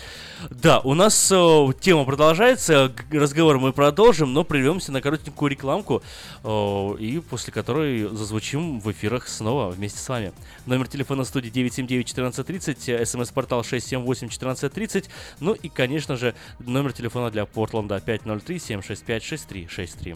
Да, у нас тема продолжается. Разговор мы продолжим, но прервемся на коротенькую рекламку, и после которой зазвучим в эфирах снова вместе с вами. Номер телефона студии 979-1430, смс-портал 678-1430, ну и, конечно же, номер телефона для Портленда 503-765-6363.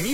Не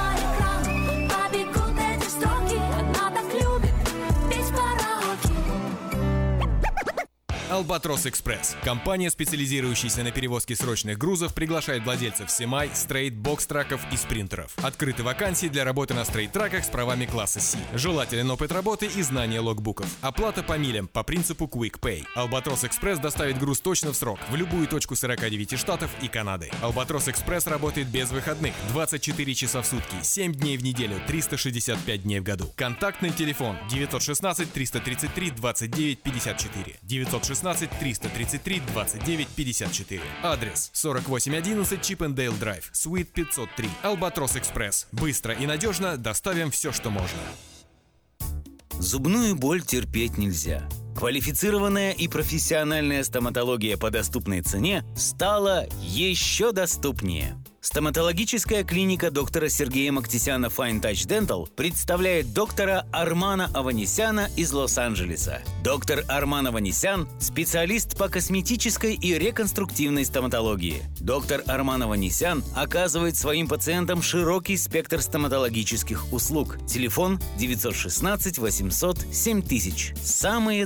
Albatross Express. Компания, специализирующаяся на перевозке срочных грузов, приглашает владельцев семай, стрейт, бокс-траков и спринтеров. Открыты вакансии для работы на стрейт-траках с правами класса C. Желателен опыт работы и знание логбуков. Оплата по милям по принципу Quick Pay. Albatross Express доставит груз точно в срок в любую точку 49 штатов и Канады. Albatross Express работает без выходных, 24 часа в сутки, 7 дней в неделю, 365 дней в году. Контактный телефон 916-333-2954. 916-333-2954. Адрес 4811 Чиппендейл Драйв, Суит 503. Albatross Express. Быстро и надежно доставим все, что можно. Зубную боль терпеть нельзя. Квалифицированная и профессиональная стоматология по доступной цене стала еще доступнее. Стоматологическая клиника доктора Сергея Мактисяна Fine Touch Dental представляет доктора Армана Аванесяна из Лос-Анджелеса. Доктор Арман Аванесян – специалист по косметической и реконструктивной стоматологии. Доктор Арман Аванесян оказывает своим пациентам широкий спектр стоматологических услуг. Телефон 916 800 7000. Самые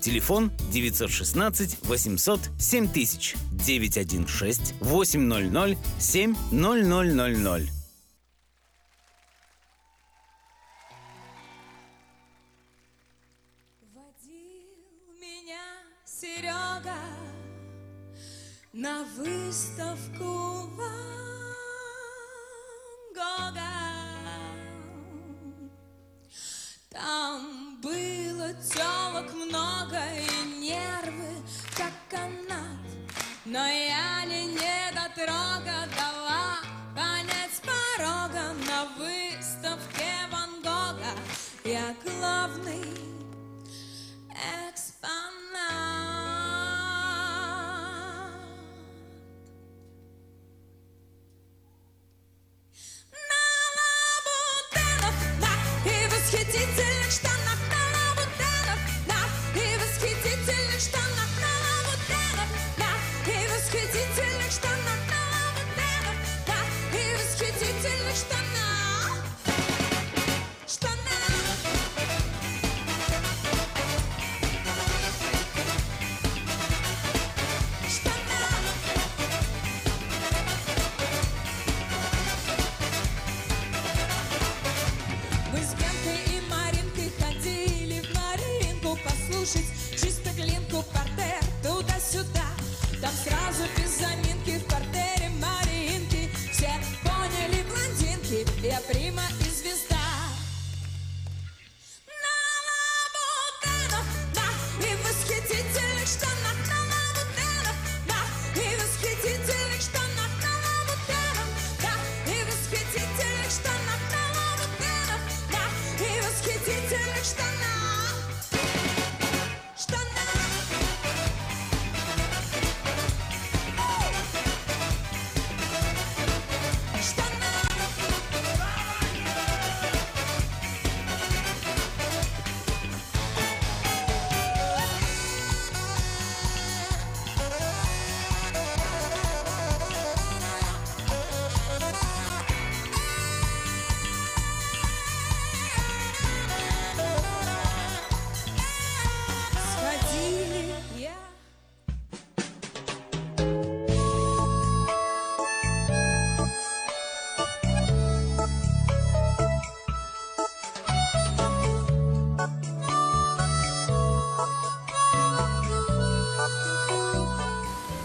Телефон 916 800 7000, 916 800 7000. Водил меня Серега на выставку Ван Гога. Там было телок много и нервы, как канат, но я ли не дотрога дала конец порога на выставке Ван Гога. Я главный экспонат. На лабутенах, на и восхитительных штанах, на лабутенах, на и восхитительных штанах, на лабутенах, на и восхитительных штанах, на лабутенах, на и восхитительных штанах. Чисто глинку, партер, туда-сюда. Там сразу без заминки в партере Маринки. Все поняли, блондинки, я прима и звезда. На лабутенах, да, и в восхитительных штанах. На лабутенах, да, и в восхитительных штанах. На лабутенах, да, и в восхитительных штанах. На лабутенах, да, и в восхитительных штанах.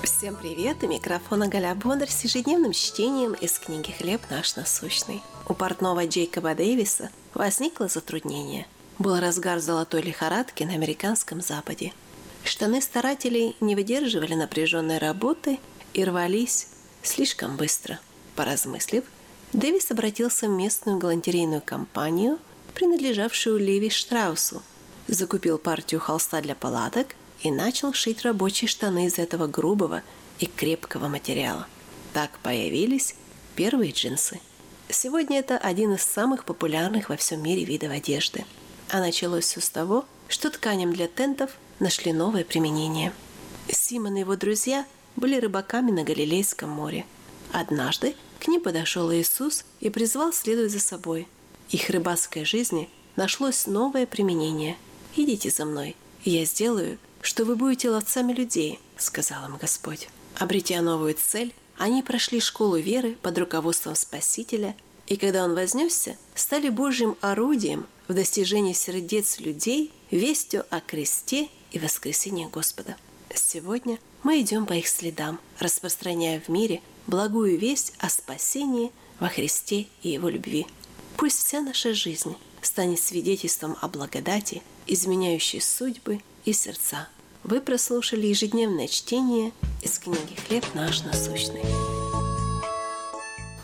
Всем привет! У микрофона Галя Бондарь с ежедневным чтением из книги «Хлеб наш насущный». У портного Джейкоба Дэвиса возникло затруднение. Был разгар золотой лихорадки на американском западе. Штаны старателей не выдерживали напряженной работы и рвались слишком быстро. Поразмыслив, Дэвис обратился в местную галантерейную компанию, принадлежавшую Леви Штраусу, закупил партию холста для палаток и начал шить рабочие штаны из этого грубого и крепкого материала. Так появились первые джинсы. Сегодня это один из самых популярных во всем мире видов одежды. А началось все с того, что тканям для тентов нашли новое применение. Симон и его друзья были рыбаками на Галилейском море. Однажды к ним подошел Иисус и призвал следовать за собой. Их рыбацкой жизни нашлось новое применение. «Идите за мной, я сделаю, что вы будете ловцами людей», — сказал им Господь. Обретя новую цель, они прошли школу веры под руководством Спасителя, и когда Он вознесся, стали Божьим орудием в достижении сердец людей вестью о кресте и воскресении Господа. Сегодня мы идем по их следам, распространяя в мире благую весть о спасении во Христе и Его любви. Пусть вся наша жизнь станет свидетельством о благодати, изменяющей судьбы и сердца. Вы прослушали ежедневное чтение из книги «Хлеб наш насущный».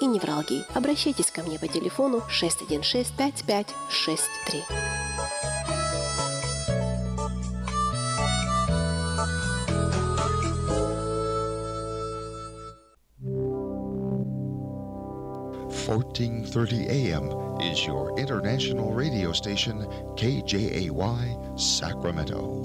и невралгии. Обращайтесь ко мне по телефону 616-5563. AM is your international radio station KJY Sacramento.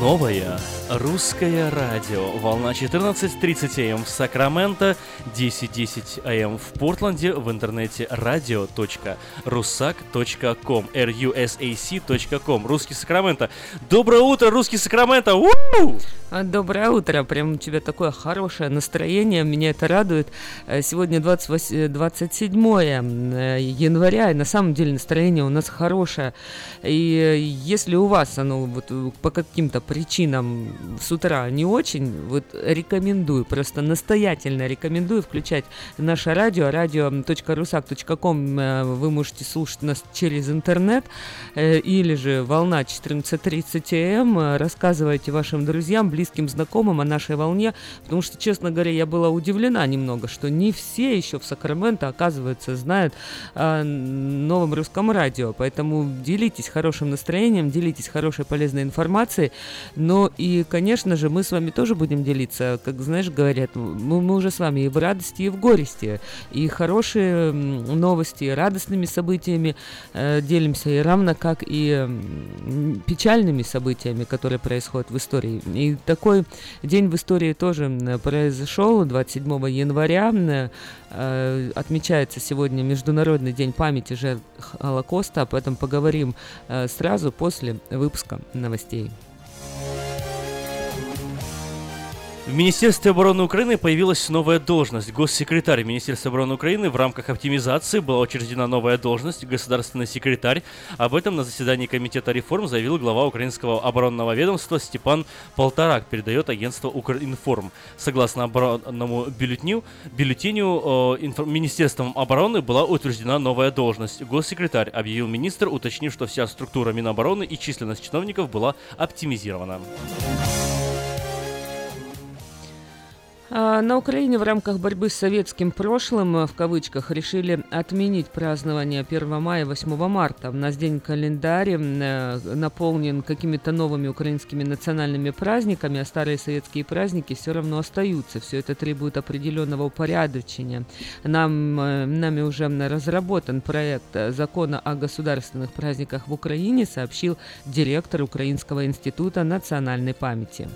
Новое русское радио. Волна 14:30 АМ в Сакраменто, 10:10 АМ в Портленде, в интернете radio.rusac.com, rusac.com. Русский Сакраменто. Доброе утро, Русский Сакраменто! У-у-у! Доброе утро. Прям у тебя такое хорошее настроение. Меня это радует. Сегодня 27 января. И на самом деле настроение у нас хорошее. И если у вас оно вот по каким-то причинам с утра не очень, вот рекомендую, просто настоятельно рекомендую включать наше радио. Radio.rusac.com. Вы можете слушать нас через интернет или же волна 14:30 АМ. Рассказывайте вашим друзьям, близким знакомым о нашей волне, потому что, честно говоря, я была удивлена немного, что не все еще в Сакраменто, оказывается, знают о Новом русском радио. Поэтому делитесь хорошим настроением, делитесь хорошей полезной информацией. Но и, конечно же, мы с вами тоже будем делиться. Как, знаешь, говорят, мы уже с вами и в радости, и в горести. И хорошие новости, и радостными событиями делимся, и равно как и печальными событиями, которые происходят в истории. И такой день в истории тоже произошел 27 января. Отмечается сегодня Международный день памяти жертв Холокоста, об этом поговорим сразу после выпуска новостей. В Министерстве обороны Украины появилась новая должность. Госсекретарь Министерства обороны Украины, в рамках оптимизации была учреждена новая должность — государственный секретарь. Об этом на заседании Комитета реформ заявил глава украинского оборонного ведомства Степан Полторак, передает агентство Укринформ. Согласно оборонному бюллетеню, Министерством обороны была утверждена новая должность. Госсекретарь, объявил министр, уточнив, что вся структура Минобороны и численность чиновников была оптимизирована. На Украине в рамках борьбы с советским прошлым, в кавычках, решили отменить празднование 1 мая и 8 марта. У нас день календаря наполнен какими-то новыми украинскими национальными праздниками, а старые советские праздники все равно остаются. Все это требует определенного упорядочения. Нами уже разработан проект закона о государственных праздниках в Украине, сообщил директор Украинского института национальной памяти.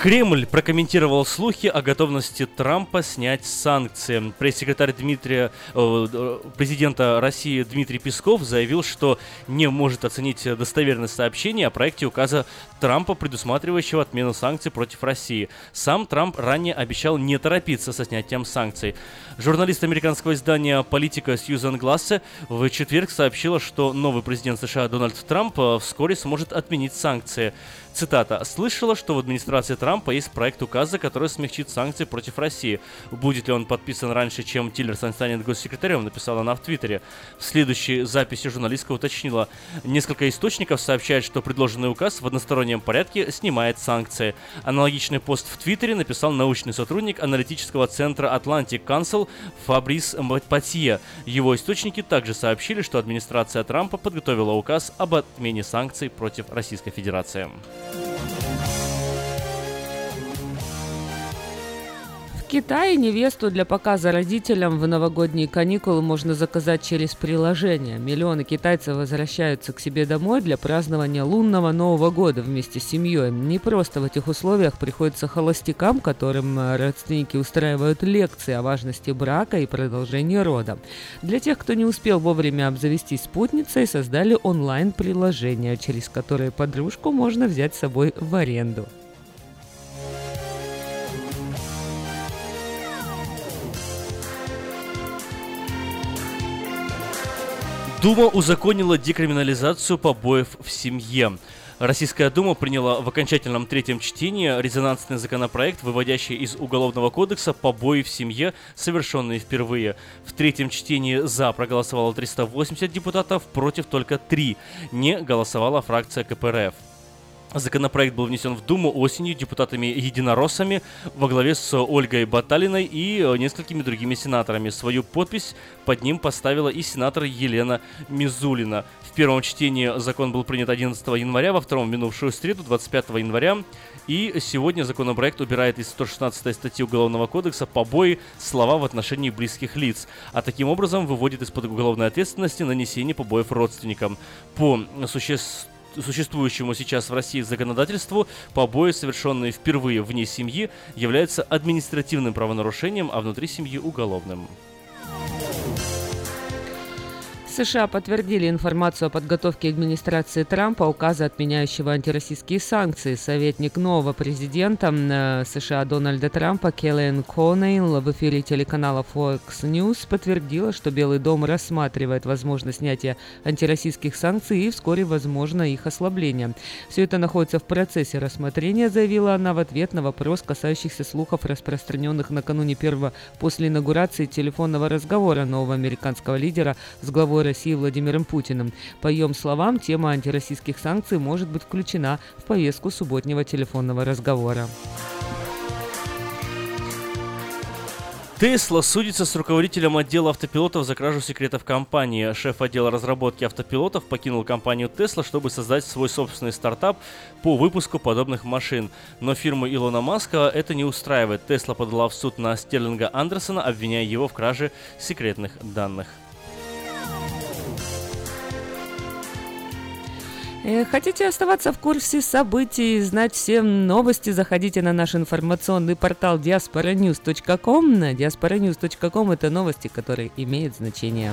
Кремль прокомментировал слухи о готовности Трампа снять санкции. Пресс-секретарь президента России Дмитрий Песков заявил, что не может оценить достоверность сообщений о проекте указа Трампа, предусматривающего отмену санкций против России. Сам Трамп ранее обещал не торопиться со снятием санкций. Журналист американского издания «Политика» Сьюзан Глассе в четверг сообщила, что новый президент США Дональд Трамп вскоре сможет отменить санкции. Цитата: «Слышала, что в администрации Трампа есть проект указа, который смягчит санкции против России. Будет ли он подписан раньше, чем Тиллерсон станет госсекретарем?» — написала она в Твиттере. В следующей записи журналистка уточнила: «Несколько источников сообщают, что предложенный указ в одностороннем порядке снимает санкции». Аналогичный пост в Твиттере написал научный сотрудник аналитического центра Atlantic Council Фабрис Патье. Его источники также сообщили, что администрация Трампа подготовила указ об отмене санкций против Российской Федерации. В Китае невесту для показа родителям в новогодние каникулы можно заказать через приложение. Миллионы китайцев возвращаются к себе домой для празднования лунного Нового года вместе с семьей. Не просто в этих условиях приходится холостякам, которым родственники устраивают лекции о важности брака и продолжении рода. Для тех, кто не успел вовремя обзавестись спутницей, создали онлайн-приложение, через которое подружку можно взять с собой в аренду. Дума узаконила декриминализацию побоев в семье. Российская Дума приняла в окончательном третьем чтении резонансный законопроект, выводящий из Уголовного кодекса побои в семье, совершенные впервые. В третьем чтении за проголосовало 380 депутатов, против только 3. Не голосовала фракция КПРФ. Законопроект был внесен в Думу осенью депутатами-единороссами во главе с Ольгой Баталиной и несколькими другими сенаторами. Свою подпись под ним поставила и сенатор Елена Мизулина. В первом чтении закон был принят 11 января, во втором — минувшую среду, 25 января. И сегодня законопроект убирает из 116 статьи Уголовного кодекса побои, слова в отношении близких лиц, а таким образом выводит из-под уголовной ответственности нанесение побоев родственникам. По существующему сейчас в России законодательству, побои, совершенные впервые вне семьи, являются административным правонарушением, а внутри семьи — уголовным. США подтвердили информацию о подготовке администрации Трампа указа, отменяющего антироссийские санкции. Советник нового президента США Дональда Трампа Келлен Конейл в эфире телеканала Fox News подтвердила, что Белый дом рассматривает возможность снятия антироссийских санкций и вскоре возможно их ослабление. «Все это находится в процессе рассмотрения», — заявила она в ответ на вопрос, касающийся слухов, распространенных накануне первого после инаугурации телефонного разговора нового американского лидера с главой России Владимиром Путиным. По ее словам, тема антироссийских санкций может быть включена в повестку субботнего телефонного разговора. Тесла судится с руководителем отдела автопилотов за кражу секретов компании. Шеф отдела разработки автопилотов покинул компанию Tesla, чтобы создать свой собственный стартап по выпуску подобных машин. Но фирму Илона Маска это не устраивает. Tesla подала в суд на Стерлинга Андерсона, обвиняя его в краже секретных данных. Хотите оставаться в курсе событий и знать все новости? Заходите на наш информационный портал DiasporaNews.com. На DiasporaNews.com это новости, которые имеют значение.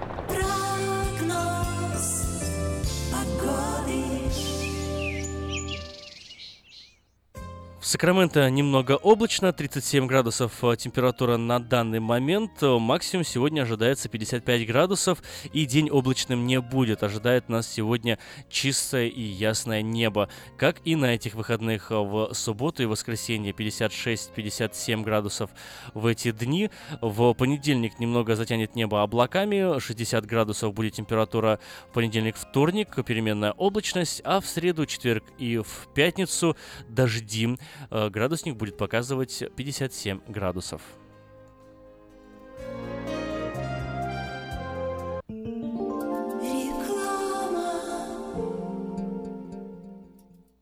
В Сакраменто немного облачно, 37 градусов температура на данный момент, максимум сегодня ожидается 55 градусов, и день облачным не будет, ожидает нас сегодня чистое и ясное небо, как и на этих выходных в субботу и воскресенье, 56-57 градусов в эти дни, в понедельник немного затянет небо облаками, 60 градусов будет температура в понедельник-вторник, переменная облачность, а в среду, четверг и в пятницу дожди. Градусник будет показывать 57 градусов.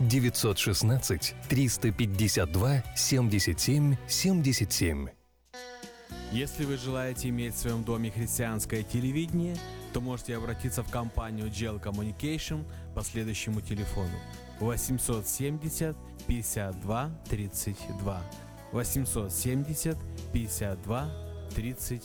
916-352-77-77. Если вы желаете иметь в своем доме христианское телевидение, то можете обратиться в компанию GL Communication по следующему телефону: 870-52-32. 870-52-32.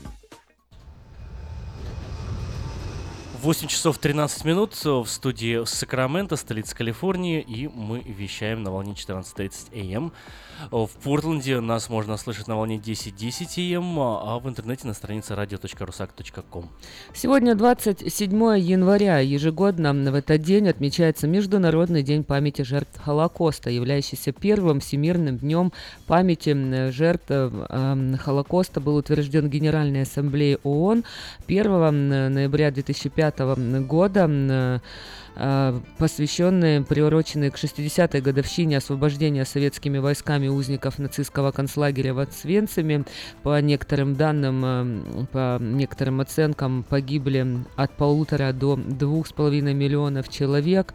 8 часов 13 минут в студии Сакраменто, столица Калифорнии, и мы вещаем на волне 14.30 АМ. В Портленде нас можно слышать на волне 10.10 АМ, а в интернете на странице radio.rusak.com. Сегодня 27 января. Ежегодно в этот день отмечается Международный день памяти жертв Холокоста, являющийся первым всемирным днем памяти жертв Холокоста. Был утвержден Генеральной Ассамблеей ООН 1 ноября 2005 года, посвященные, приуроченные к 60-й годовщине освобождения советскими войсками узников нацистского концлагеря в Освенциме. По некоторым данным, по некоторым оценкам, погибли от 1,5 до 2,5 миллионов человек.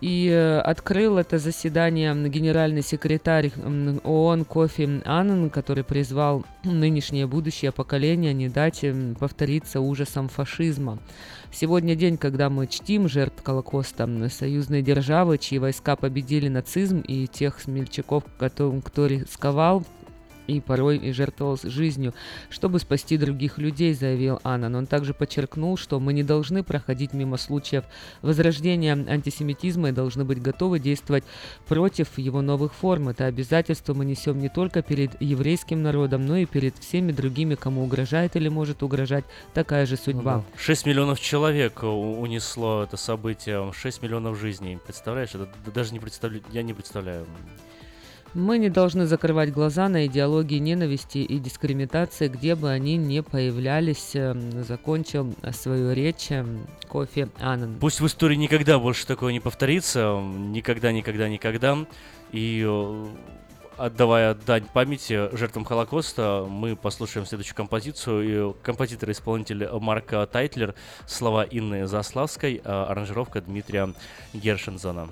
И открыл это заседание генеральный секретарь ООН Кофи Аннан, который призвал нынешнее будущее поколение не дать повториться ужасам фашизма. Сегодня день, когда мы чтим жертв Холокоста, союзные державы, чьи войска победили нацизм, и тех смельчаков, кто рисковал и порой и жертвовал жизнью, чтобы спасти других людей, заявил Аннан. Он также подчеркнул, что мы не должны проходить мимо случаев возрождения антисемитизма и должны быть готовы действовать против его новых форм. Это обязательство мы несем не только перед еврейским народом, но и перед всеми другими, кому угрожает или может угрожать такая же судьба. 6 миллионов человек унесло это событие, 6 миллионов жизней. Представляешь, это даже не представляю, я не представляю. Мы не должны закрывать глаза на идеологии ненависти и дискриминации, где бы они ни появлялись, закончил свою речь Кофи Аннан. Пусть в истории никогда больше такое не повторится, никогда, никогда, никогда. И отдавая дань памяти жертвам Холокоста, мы послушаем следующую композицию. Композитор-исполнитель Марк Тайтлер, слова Инны Заславской, аранжировка Дмитрия Гершензона.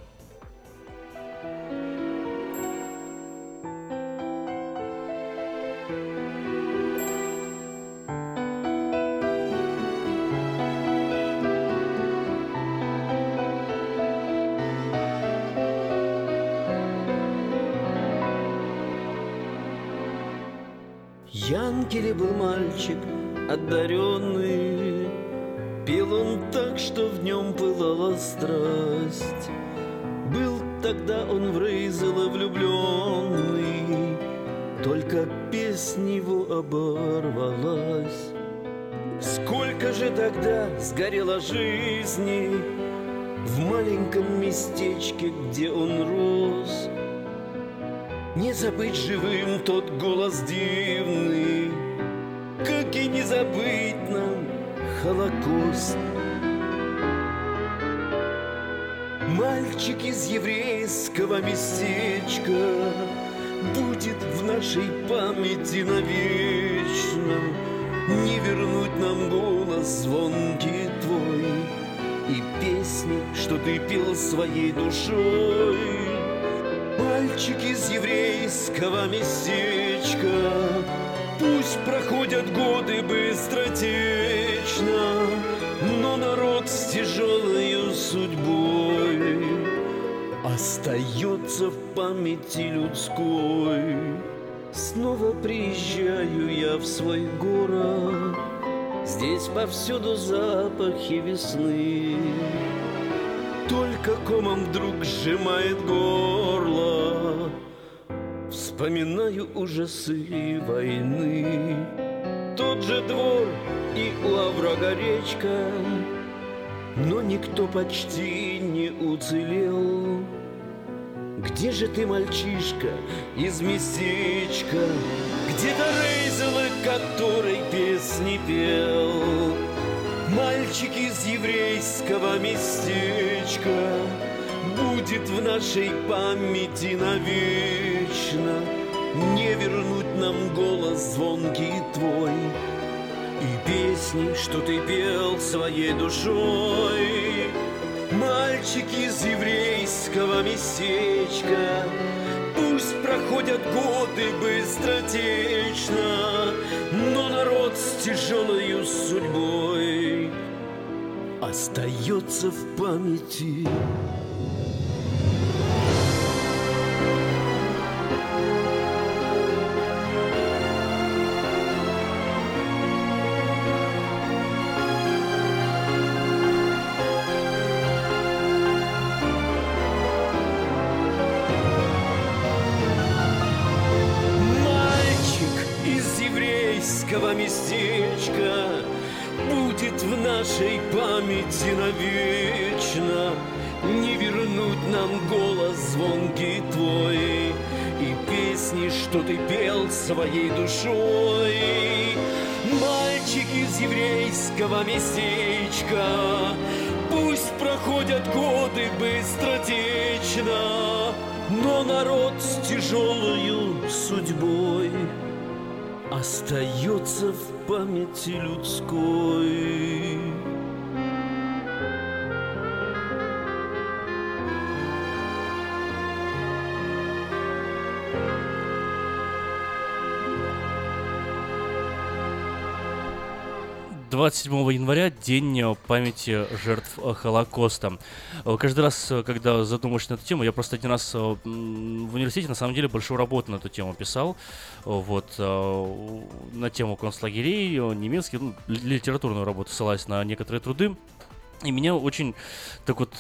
Янкеле был мальчик одаренный, пел он так, что в нем пылала страсть. Был тогда он в Рейзела влюбленный, только песня его оборвалась. Сколько же тогда сгорело жизни в маленьком местечке, где он рос. Не забыть живым тот голос дивный, как и не забыть нам Холокост. Мальчик из еврейского местечка будет в нашей памяти навечно. Не вернуть нам голос звонкий твой и песни, что ты пел своей душой. Мальчик из еврейского местечка, пусть проходят годы быстротечно, но народ с тяжелой судьбой остается в памяти людской. Снова приезжаю я в свой город, здесь повсюду запахи весны. Только комом вдруг сжимает горло, вспоминаю ужасы войны. Тот же двор и у оврага речка, но никто почти не уцелел. Где же ты, мальчишка, из местечка, где-то Рейзела, который песни пел? Мальчик из еврейского местечка будет в нашей памяти навечно. Не вернуть нам голос звонкий твой и песни, что ты пел своей душой. Мальчик из еврейского местечка, пусть проходят годы быстротечно, но народ с тяжелой судьбой остается в памяти. Местечко будет в нашей памяти навечно. Не вернуть нам голос звонкий твой и песни, что ты пел своей душой. Мальчик из еврейского местечка, пусть проходят годы быстротечно, но народ с тяжелою судьбой остается в памяти людской. 27 января – День памяти жертв Холокоста. Каждый раз, когда задумываешься на эту тему, я просто один раз в университете, на самом деле, большую работу на эту тему писал, вот, на тему концлагерей, немецких, ну, литературную работу, ссылаясь на некоторые труды. И меня очень, так вот,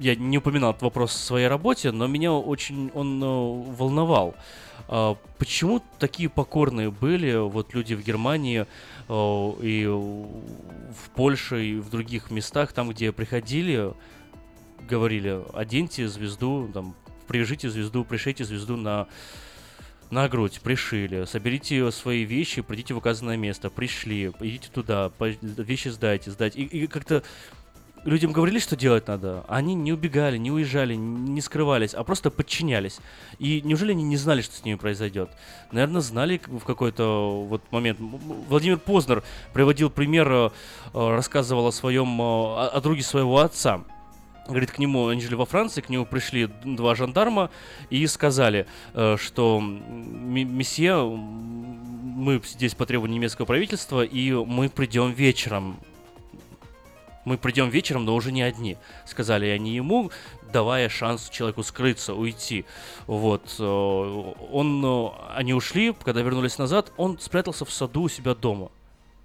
я не упоминал этот вопрос в своей работе, но меня очень он волновал. Почему такие покорные были вот люди в Германии и в Польше, и в других местах, там, где приходили, говорили, оденьте звезду, там, пришейте звезду на грудь, пришили, соберите свои вещи, придите в указанное место, пришли, идите туда, вещи сдайте. И как-то людям говорили, что делать надо, они не убегали, не уезжали, не скрывались, а просто подчинялись. И неужели они не знали, что с ними произойдет? Наверное, знали в какой-то вот момент. Владимир Познер приводил пример, рассказывал о друге своего отца. Говорит, к нему, они жили во Франции, к нему пришли два жандарма и сказали, что месье, мы здесь по требованию немецкого правительства, и мы придем вечером. Мы придем вечером, но уже не одни, сказали они ему, давая шанс человеку скрыться, уйти. Вот. Они ушли, когда вернулись назад, он спрятался в саду у себя дома.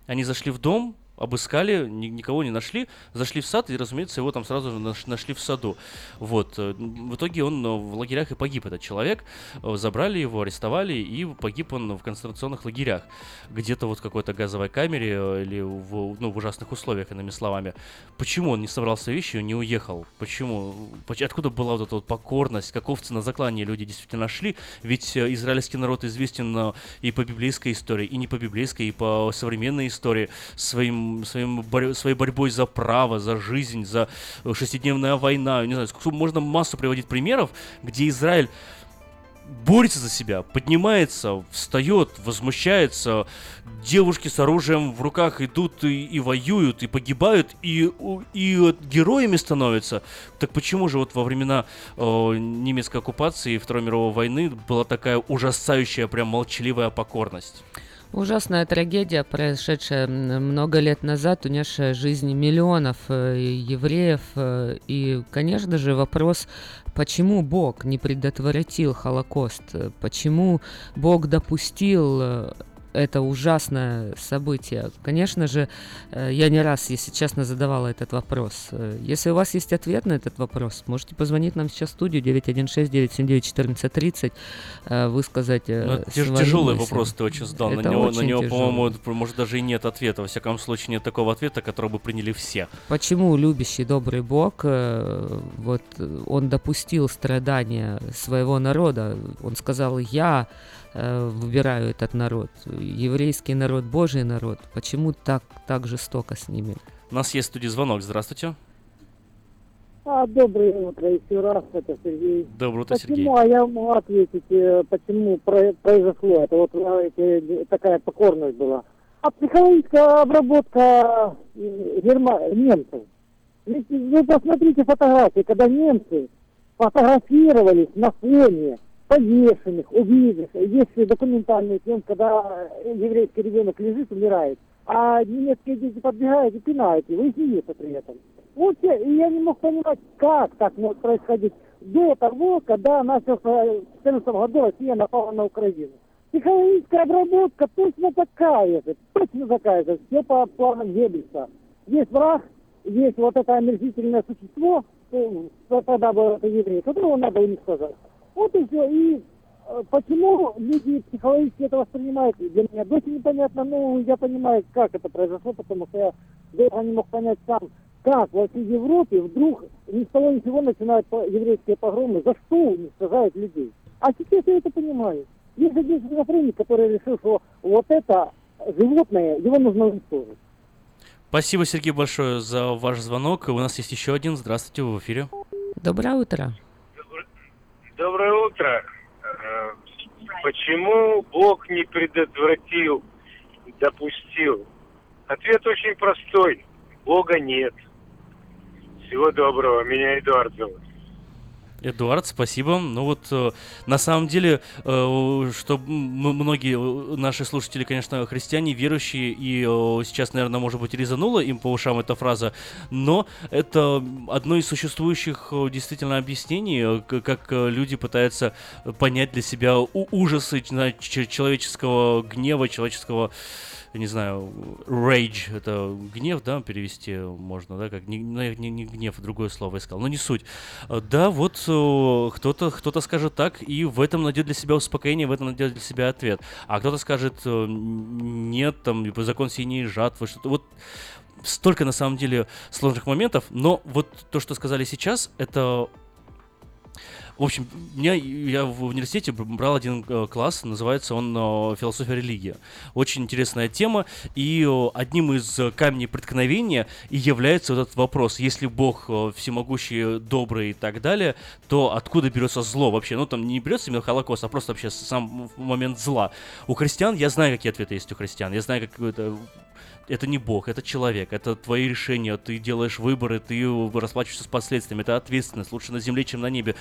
Они зашли в дом, обыскали, никого не нашли, зашли в сад и, разумеется, его там сразу же нашли в саду. Вот. В итоге он в лагерях и погиб, этот человек. Забрали его, арестовали, и погиб он в концентрационных лагерях. Где-то вот в какой-то газовой камере или в ужасных условиях, иными словами. Почему он не собрал свои вещи и не уехал? Почему? Откуда была вот эта вот покорность? Как овцы на заклание люди действительно шли? Ведь израильский народ известен и по библейской истории, и не по библейской, и по современной истории своей борьбой за право, за жизнь, за шестидневная война. Не знаю, можно массу приводить примеров, где Израиль борется за себя, поднимается, встает, возмущается. Девушки с оружием в руках идут и воюют, и погибают, и героями становятся. Так почему же вот во времена немецкой оккупации и Второй мировой войны была такая ужасающая, прям молчаливая покорность? Ужасная трагедия, произошедшая много лет назад, унесшая жизнь миллионов евреев. И, конечно же, вопрос, почему Бог не предотвратил Холокост? Почему Бог допустил это ужасное событие? Конечно же, я не раз, если честно, задавала этот вопрос. Если у вас есть ответ на этот вопрос, можете позвонить нам сейчас в студию 916-979-1430, высказать... Тяжелый вопрос ты очень задал. На него, по-моему, может, даже и нет ответа. Во всяком случае, нет такого ответа, который бы приняли все. Почему любящий, добрый Бог, вот, он допустил страдания своего народа? Он сказал, я выбираю этот народ. Еврейский народ, Божий народ. Почему так жестоко с ними? У нас есть в студии звонок. Здравствуйте. Доброе утро. Еще раз, это Сергей. Доброе утро, Сергей. Почему? А я могу ответить, почему произошло это. Вот такая покорность была. А психологическая обработка немцев. Вы посмотрите фотографии, когда немцы фотографировались на фоне повешенных, убитых. Есть документальный фильм, когда еврейский ребенок лежит, умирает, а немецкие дети подбегают и пинают его, и смеются при этом. Вот я не мог понимать, как так может происходить до того, когда начался в 14 году Россия напала на Украину. Психологическая обработка точно такая же, все по планам Геббельса. Есть враг, есть вот это омерзительное существо, тогда было это еврей, которого надо уничтожать. Вот и все. И почему люди психологически это воспринимают, для меня дочь непонятно, но я понимаю, как это произошло, потому что я долго не мог понять сам, как во всей Европе вдруг ни с того ни с сего начинают еврейские погромы, за что уничтожают людей. А сейчас я это понимаю. Есть один шизофреник, который решил, что вот это животное, его нужно уничтожить. Спасибо, Сергей, большое за ваш звонок. У нас есть еще один. Здравствуйте, вы в эфире. Доброе утро. Доброе утро. Почему Бог не предотвратил, допустил? Ответ очень простой. Бога нет. Всего доброго. Меня Эдуард зовут. Эдуард, спасибо. Ну вот, на самом деле, что многие наши слушатели, конечно, христиане, верующие, и сейчас, наверное, может быть, резанула им по ушам эта фраза, но это одно из существующих действительно объяснений, как люди пытаются понять для себя ужасы человеческого гнева, человеческого... Я не знаю, rage, это гнев, да, перевести можно, да, как не гнев, другое слово искал, но не суть. Да, вот кто-то скажет так, и в этом найдет для себя успокоение, в этом найдет для себя ответ. А кто-то скажет, нет, там, по закону синей жатвы, что-то, вот... Столько, на самом деле, сложных моментов, но вот то, что сказали сейчас, это... В общем, я в университете брал один класс, называется он «Философия религии». Очень интересная тема, и одним из камней преткновения и является вот этот вопрос. Если Бог всемогущий, добрый и так далее, то откуда берется зло вообще? Ну, там не берется именно Холокост, а просто вообще сам момент зла. У христиан, я знаю, какие ответы есть у христиан, я знаю, как это не Бог, это человек, это твои решения, ты делаешь выборы, ты расплачиваешься с последствиями, это ответственность, лучше на земле, чем на небе.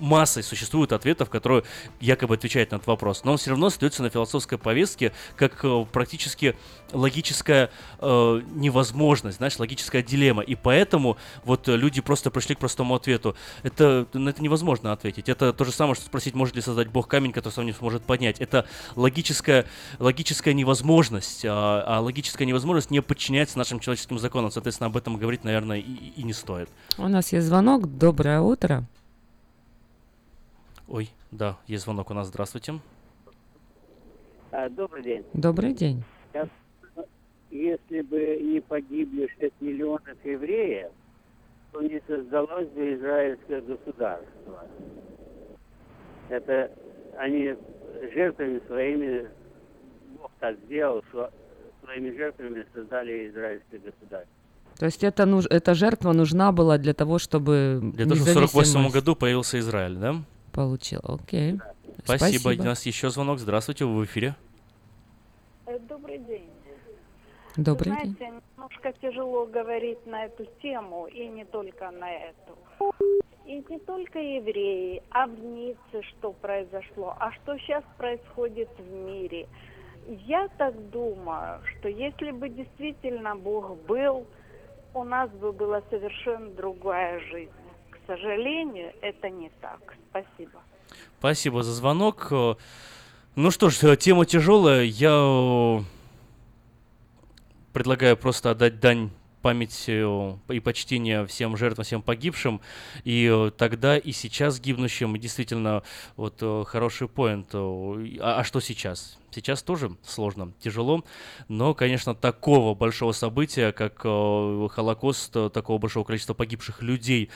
Массой существует ответов, которые якобы отвечают на этот вопрос, но он все равно остается на философской повестке как практически логическая невозможность, знаешь, логическая дилемма, и поэтому вот люди просто пришли к простому ответу. На это невозможно ответить. Это то же самое, что спросить, может ли создать Бог камень, который сам не сможет поднять. Это логическая невозможность, а логическая невозможность не подчиняется нашим человеческим законам. Соответственно, об этом говорить, наверное, и не стоит. У нас есть звонок. Доброе утро. Ой, да, есть звонок у нас. Здравствуйте. Добрый день. Добрый день. Если бы не погибли 6 миллионов евреев, то не создалось бы израильское государство. Это они жертвами своими, Бог так сделал, что своими жертвами создали израильское государство. То есть эта жертва нужна была для того, чтобы... Для того, чтобы в 1948 году появился Израиль, да? Получил, окей. Да. Спасибо. У нас еще звонок. Здравствуйте, вы в эфире. Добрый день. Добрый день. Знаете, немножко тяжело говорить на эту тему, и не только на эту. И не только евреи, а в Ницце что произошло, а что сейчас происходит в мире. Я так думаю, что если бы действительно Бог был, у нас бы была совершенно другая жизнь. К сожалению, это не так. Спасибо. Спасибо за звонок. Ну что ж, тема тяжелая. Я предлагаю просто отдать дань память и почтение всем жертвам, всем погибшим, и тогда, и сейчас гибнущим, и действительно, вот хороший поинт. А что сейчас? Сейчас тоже сложно, тяжело, но, конечно, такого большого события, как Холокост, такого большого количества погибших людей,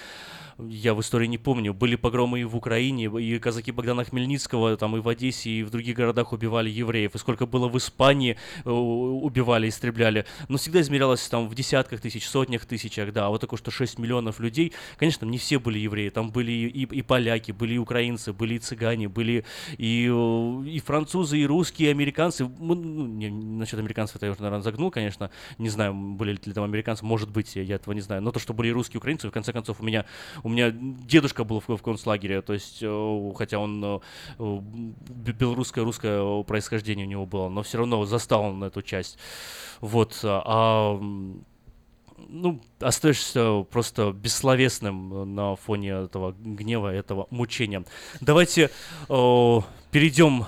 я в истории не помню. Были погромы и в Украине, и казаки Богдана Хмельницкого, там и в Одессе, и в других городах убивали евреев. И сколько было в Испании, убивали, истребляли. Но всегда измерялось там в десятках тысяч, сотнях тысячах, да. А вот такое, что 6 миллионов людей, конечно, не все были евреи. Там были и поляки, были и украинцы, были и цыгане, были и французы, и русские, и американцы. Насчет американцев это я уже, наверное, загнул, конечно. Не знаю, были ли там американцы, может быть, я этого не знаю. Но то, что были и русские, и украинцы, в конце концов, у меня дедушка был в концлагере, то есть, хотя он белорусское-русское происхождение у него было, но все равно застал он эту часть. Вот, остаешься просто бессловесным на фоне этого гнева, этого мучения. Давайте перейдем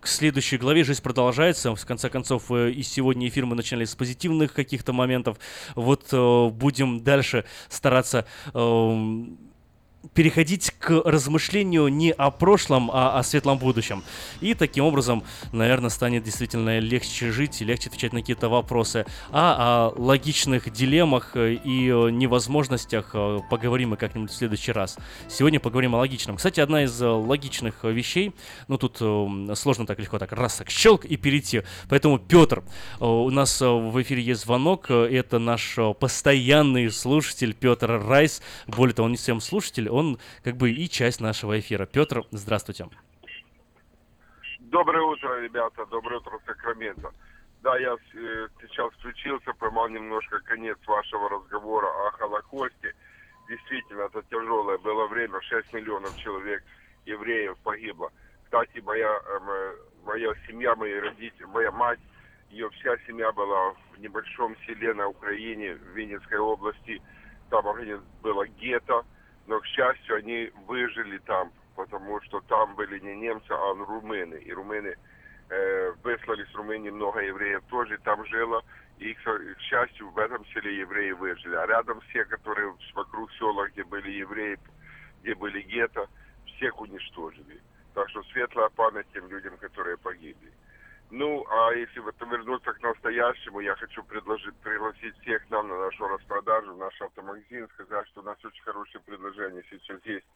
к следующей главе. Жизнь продолжается. В конце концов, и сегодня эфир мы начинали с позитивных каких-то моментов. Вот будем дальше стараться переходить к размышлению не о прошлом, а о светлом будущем. И таким образом, наверное, станет действительно легче жить и легче отвечать на какие-то вопросы. А о логичных дилеммах и невозможностях поговорим мы как-нибудь в следующий раз. Сегодня поговорим о логичном. Кстати, одна из логичных вещей, тут сложно так легко так раз так щелк и перейти. Поэтому, Петр, у нас в эфире есть звонок. Это наш постоянный слушатель Петр Райс. Более того, он не всем слушатель, он как бы и часть нашего эфира. Петр, здравствуйте. Доброе утро, ребята. Доброе утро, Сакраменто. Да, я сейчас включился, поймал немножко конец вашего разговора о Холокосте. действительно, это тяжелое было время, 6 миллионов человек, евреев, погибло. Кстати, моя семья, мои родители, моя мать, ее вся семья была в небольшом селе на Украине, в Винницкой области. Там было гетто, но, к счастью, они выжили там, потому что там были не немцы, а румыны. И румыны выслали с Румынии, много евреев тоже там жило. И, к счастью, в этом селе евреи выжили. А рядом все, которые вокруг села, где были евреи, где были гетто, всех уничтожили. Так что светлая память тем людям, которые погибли. Ну, а если вот вернуться к настоящему, я хочу пригласить всех нам на нашу распродажу, наш автомагазин, сказать, что у нас очень хорошие предложения сейчас есть,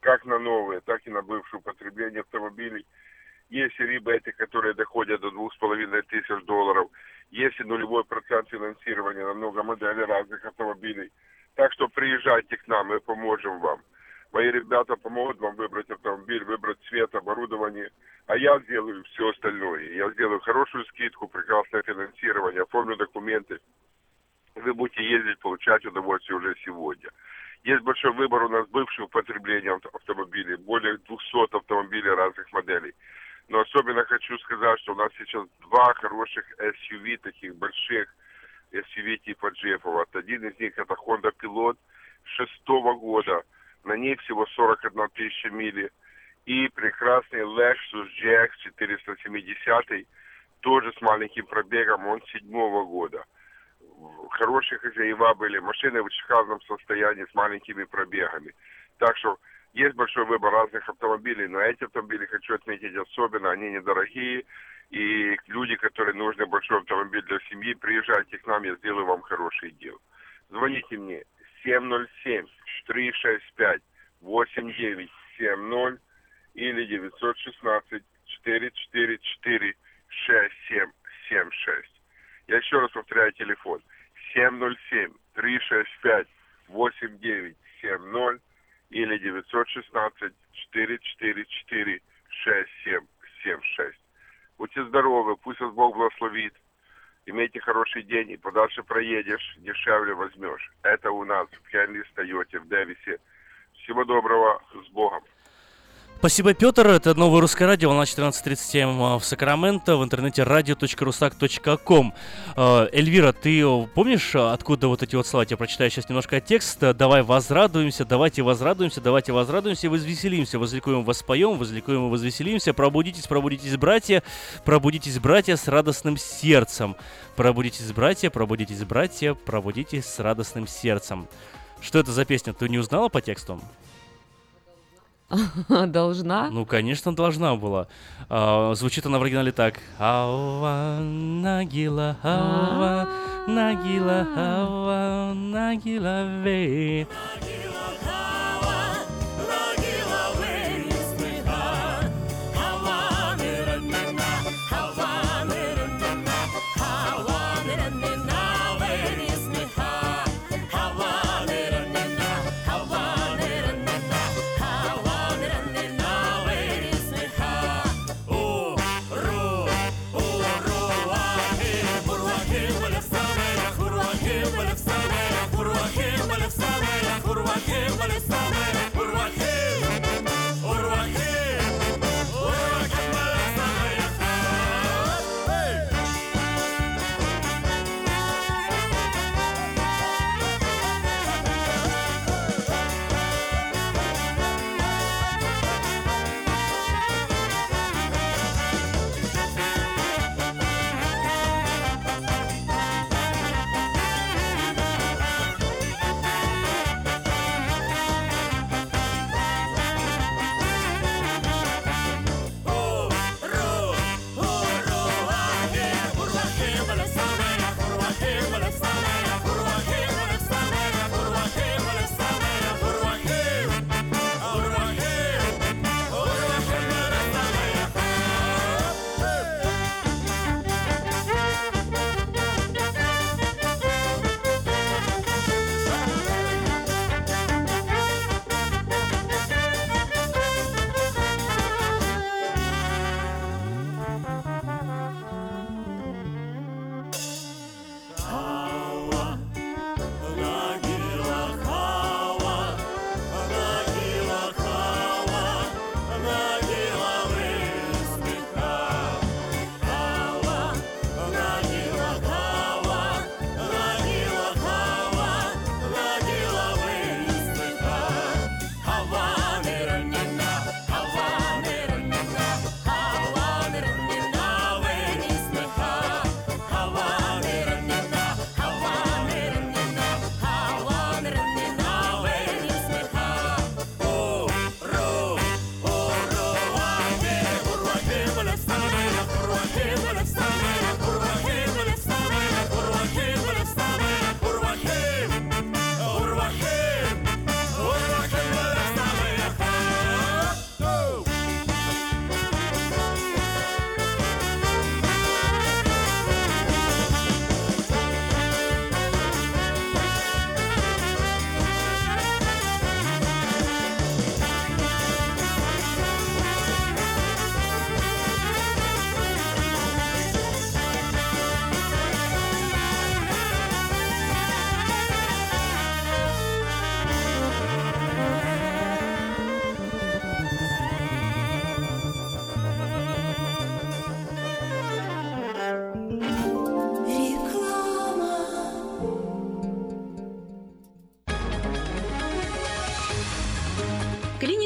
как на новые, так и на бывшее употребление автомобилей. Есть ребята, которые доходят до $2,500. Есть и нулевой процент финансирования на много моделей разных автомобилей. Так что приезжайте к нам, мы поможем вам. Мои ребята помогут вам выбрать автомобиль, выбрать цвет, оборудование. А я сделаю все остальное. Я сделаю хорошую скидку, прекрасное финансирование, оформлю документы. Вы будете ездить, получать удовольствие уже сегодня. Есть большой выбор у нас бывшего употребления автомобилей. Более 200 автомобилей разных моделей. Но особенно хочу сказать, что у нас сейчас два хороших SUV, таких больших SUV типа джипов. Один из них это Honda Pilot 6-го года. На ней всего 41 тысяча мили. И прекрасный Lexus GX 470, тоже с маленьким пробегом, он 7-го года. Хорошие хозяева были, машины в шикарном состоянии с маленькими пробегами. Так что есть большой выбор разных автомобилей, но эти автомобили, хочу отметить особенно, они недорогие. И люди, которые нужны большой автомобиль для семьи, приезжайте к нам, я сделаю вам хорошее дело. Звоните мне. 707-365-8970 или 916-444-6776. Я еще раз повторяю телефон. 707-365-8970 или 916-444-6776. Будьте здоровы, пусть вас Бог благословит. Имейте хороший день, и подальше проедешь, дешевле возьмешь. Это у нас в Хенли, Тойоте, в Дэвисе. Всего доброго, с Богом. Спасибо, Петр. Это «Новое русское радио», на 14:37 в Сакраменто, в интернете radio.rusak.com. Эльвира, ты помнишь, откуда вот эти вот слова? Я прочитаю сейчас немножко текст. «Давай возрадуемся, давайте возрадуемся, давайте возрадуемся, возвеселимся, возликуем, воспоем, возликуем и возвеселимся, пробудитесь, братья, с радостным сердцем, пробудитесь, братья, пробудитесь, братья, пробудитесь с радостным сердцем». Что это за песня? Ты не узнала по тексту? Должна? Ну, конечно, должна была. Звучит она в оригинале так. Ава, нагила, ава, нагила, ава, нагила, вей.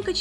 Клиника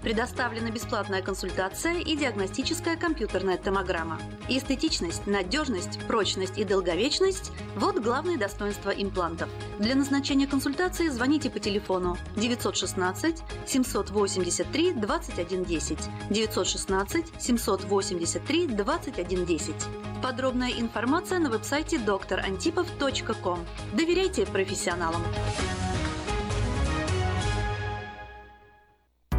Предоставлена бесплатная консультация и диагностическая компьютерная томограмма. Эстетичность, надежность, прочность и долговечность – вот главные достоинства имплантов. Для назначения консультации звоните по телефону 916 783 2110, 916 783 2110. Подробная информация на веб-сайте докторантипов.ком. Доверяйте профессионалам.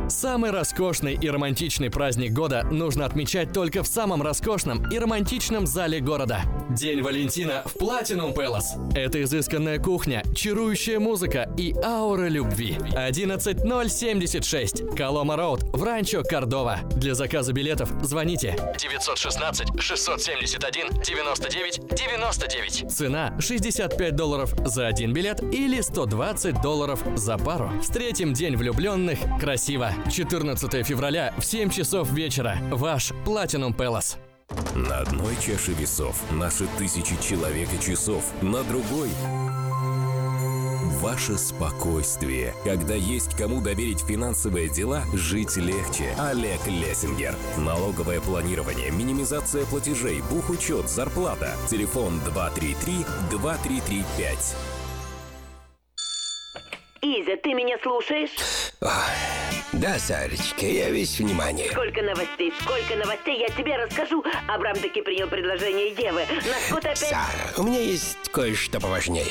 Самый роскошный и романтичный праздник года нужно отмечать только в самом роскошном и романтичном зале города. День Валентина в Platinum Palace. Это изысканная кухня, чарующая музыка и аура любви. 11076 Колома Роуд в Ранчо Кордова. Для заказа билетов звоните 916-671-99-99. Цена $65 за один билет или $120 за пару. Встретим день влюбленных красиво. 14 февраля в 7 часов вечера. Ваш Platinum Palace. На одной чаше весов наши тысячи человек и часов, на другой ваше спокойствие. Когда есть кому доверить финансовые дела, жить легче. Олег Лессингер. Налоговое планирование, минимизация платежей, бухучет, зарплата. Телефон 233-2335. Изя, ты меня слушаешь? Да, Сарочка, я весь внимание. Сколько новостей, я тебе расскажу. Абрам таки принял предложение Евы. Сара, у меня есть кое-что поважнее.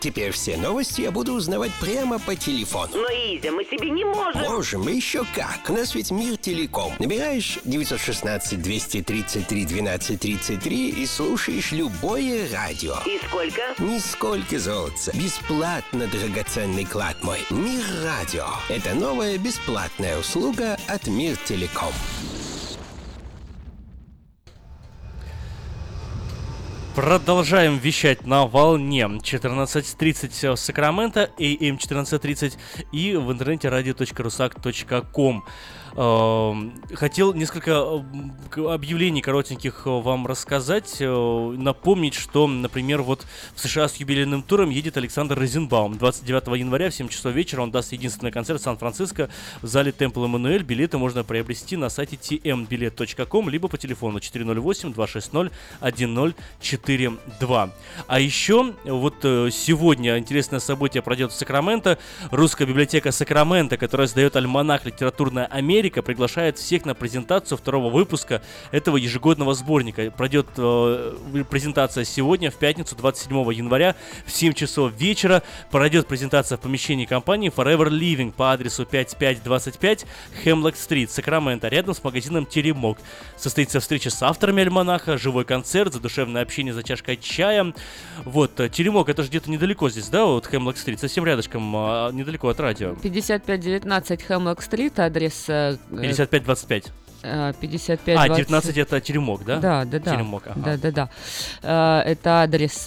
Теперь все новости я буду узнавать прямо по телефону. Но, Изя, мы себе не можем. Можем, еще как. У нас ведь Мир Телеком. Набираешь 916-233-1233 и слушаешь любое радио. И сколько? Нисколько, золотца. Бесплатно, драгоценный клад мой. Мир Радио. Это новое бесплатное. Платная услуга от Мир Телеком. Продолжаем вещать на волне 14.30 в Сакраменто, AM 14.30 и в интернете radio.rusak.com. Хотел несколько объявлений коротеньких вам рассказать. Напомнить, что, например, вот в США с юбилейным туром едет Александр Розенбаум. 29 января в 7 часов вечера он даст единственный концерт в Сан-Франциско в зале Темпл Эммануэль. Билеты можно приобрести на сайте tmbilet.com, либо по телефону 408-260-1042. А еще вот сегодня интересное событие пройдет в Сакраменто. Русская библиотека Сакраменто, которая сдает альманах «Литературная Америка», приглашает всех на презентацию второго выпуска этого ежегодного сборника. Пройдет презентация сегодня, в пятницу, 27 января, в 7 часов вечера. Пройдет презентация в помещении компании Forever Living по адресу 5525 Хемлок Стрит, Сакраменто, рядом с магазином Теремок. Состоится встреча с авторами альманаха, живой концерт, задушевное общение за чашкой чая. Вот, Теремок, это же где-то недалеко здесь, да, вот Хемлок Стрит, совсем рядышком, недалеко от радио. 5519 Хемлок Стрит, адрес... 55-25. 55, 20... 19 это Теремок, да? Да. Теремок, ага. Да. Это адрес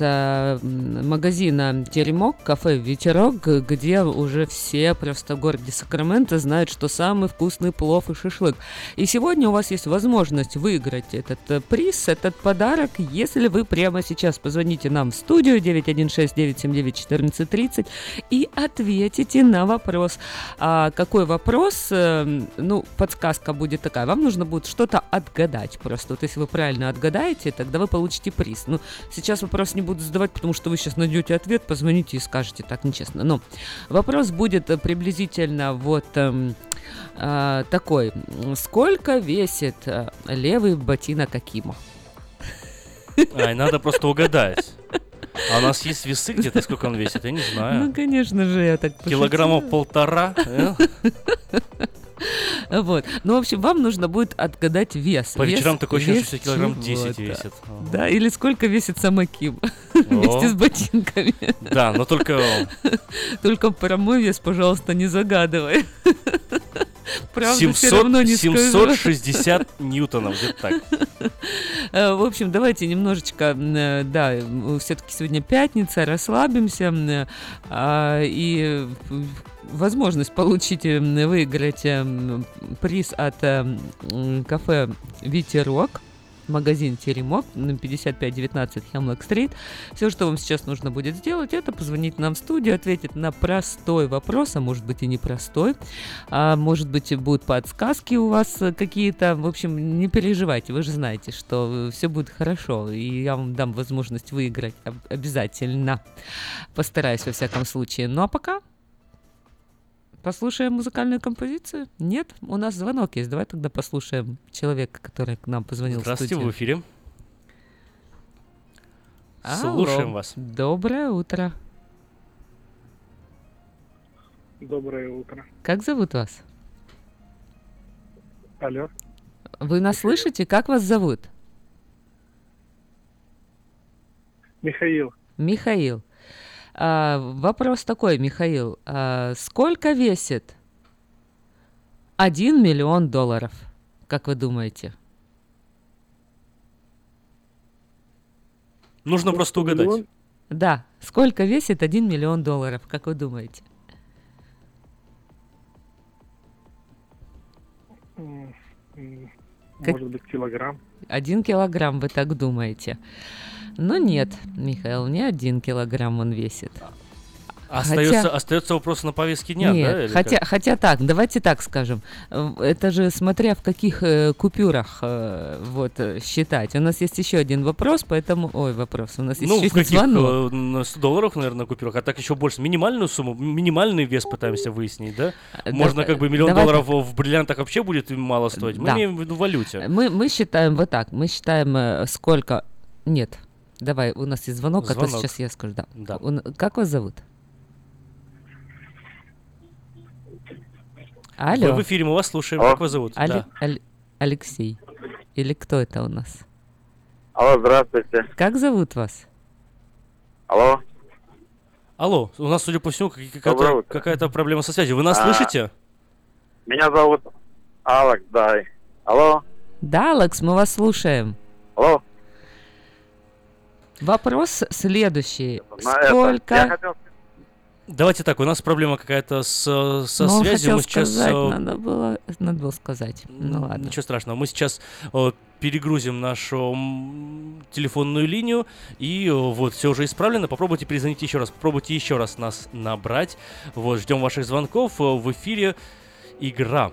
магазина Теремок, кафе «Ветерок», где уже все просто в городе Сакраменто знают, что самый вкусный плов и шашлык. И сегодня у вас есть возможность выиграть этот приз, этот подарок, если вы прямо сейчас позвоните нам в студию 916-979-1430 и ответите на вопрос. А какой вопрос? Ну, подсказка будет такая. Вам нужно будет что-то отгадать просто. Вот если вы правильно отгадаете, тогда вы получите приз. Но сейчас вопрос не буду задавать, потому что вы сейчас найдете ответ, позвоните и скажете, так нечестно. Но вопрос будет приблизительно вот такой. Сколько весит левый ботинок Акима? Ай, надо просто угадать. А у нас есть весы где-то, сколько он весит, я не знаю. Ну, конечно же, я так пошутила. Килограммов 1,5. Вот. Ну, в общем, вам нужно будет отгадать вес. По вечерам вес, такое ощущение, что килограмм 10 весит. Да, или сколько весит сам Аким вместе с ботинками. Да, но только... Только про мой вес, пожалуйста, не загадывай. Правда, 700, все равно не 760 скажу. 760 ньютонов, где-то так. В общем, давайте немножечко, да, все-таки сегодня пятница, расслабимся, и возможность получить, выиграть приз от кафе «Ветерок», магазин «Теремок», 5519 Хемлок-стрит. Все, что вам сейчас нужно будет сделать, это позвонить нам в студию, ответить на простой вопрос, а может быть и непростой, а может быть и будут подсказки у вас какие-то. В общем, не переживайте, вы же знаете, что все будет хорошо, и я вам дам возможность выиграть обязательно. Постараюсь во всяком случае. Ну а пока послушаем музыкальную композицию? Нет? У нас звонок есть. Давай тогда послушаем человека, который к нам позвонил в студию. Здравствуйте, вы в эфире. Слушаем вас. Доброе утро. Доброе утро. Как зовут вас? Алло. Вы нас слышите? Как вас зовут? Михаил. Михаил. Вопрос такой, Михаил. Сколько весит 1 миллион долларов? Как вы думаете? Нужно просто угадать. Миллион? Да. Сколько весит 1 миллион долларов? Как вы думаете? Может быть, килограмм? 1 килограмм, вы так думаете? Но нет, Михаил, не 1 килограмм он весит. Остается вопрос на повестке дня, нет, да? Хотя так, давайте так скажем. Это же смотря в каких купюрах вот, считать. У нас есть еще один вопрос, поэтому... Ой, вопрос. У нас еще есть звонок. Ну, в каких $100, наверное, на купюрах, а так еще больше. Минимальную сумму, минимальный вес пытаемся выяснить, да? Можно как бы миллион долларов в бриллиантах вообще будет мало стоить. Мы имеем в виду валюте. Мы считаем вот так. Мы считаем, сколько... Нет. Давай, у нас есть звонок, а то сейчас я скажу. Да. Как вас зовут? Алло. Вы в эфире, мы вас слушаем. Алло. Как вас зовут? Алексей. Или кто это у нас? Алло, здравствуйте. Как зовут вас? Алло. Алло, у нас, судя по всему, какая-то проблема со связью. Вы нас слышите? Меня зовут Алекс, да. Алло. Да, Алекс, мы вас слушаем. Алло. Вопрос следующий. Сколько... Давайте так, у нас проблема какая-то со связью. Мы сейчас... надо было сказать. Ну ладно. Ничего страшного. Мы сейчас перегрузим нашу телефонную линию, и вот все уже исправлено. Попробуйте перезвонить еще раз. Попробуйте еще раз нас набрать. Вот, ждем ваших звонков. В эфире игра.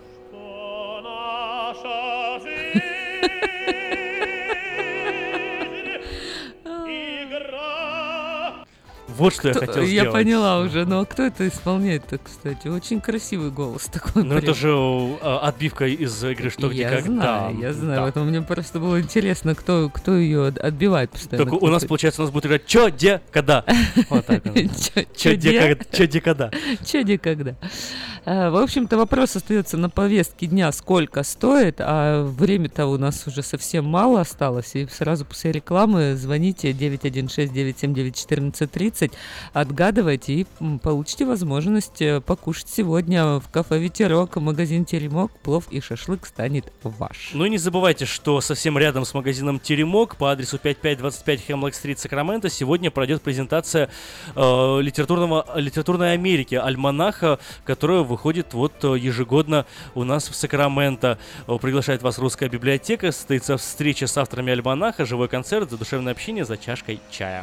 Вот что я хотел сделать. Я поняла уже, но кто это исполняет-то, кстати? Очень красивый голос такой. Ну это же отбивка из игры «Что, где, когда». Я знаю, поэтому мне просто было интересно, кто ее отбивает постоянно. Так у нас, получается, у нас будет играть «Чё, де, когда». Вот так. «Чё, де, когда». «Чё, де, когда». В общем-то, вопрос остается на повестке дня, сколько стоит, а время-то у нас уже совсем мало осталось, и сразу после рекламы звоните 916-979-1430, отгадывайте и получите возможность покушать сегодня в кафе «Ветерок», магазин «Теремок», плов и шашлык станет ваш. Ну и не забывайте, что совсем рядом с магазином «Теремок» по адресу 5525 Хемлок-стрит, Сакраменто, сегодня пройдет презентация литературной Америки, альманаха, которая выходит вот ежегодно у нас в Сакраменто. Приглашает вас русская библиотека. Состоится встреча с авторами альманаха, живой концерт, задушевное общение за чашкой чая.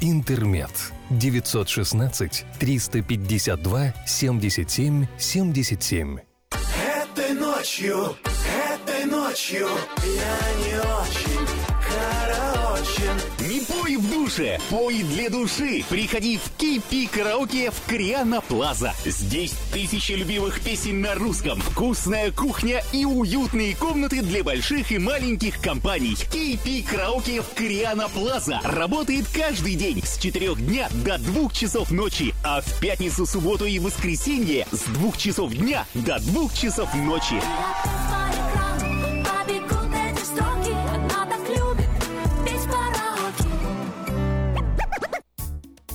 «Интермед». 916-352-77-77. Этой ночью я не очень... Не пой в душе, пой для души. Приходи в Кейпей Караоке в Кориана Плаза. Здесь тысячи любимых песен на русском, вкусная кухня и уютные комнаты для больших и маленьких компаний. Кейпей Караоке в Кориана Плаза работает каждый день с 4 дня до 2 часов ночи, а в пятницу, субботу и воскресенье с 2 часов дня до 2 часов ночи.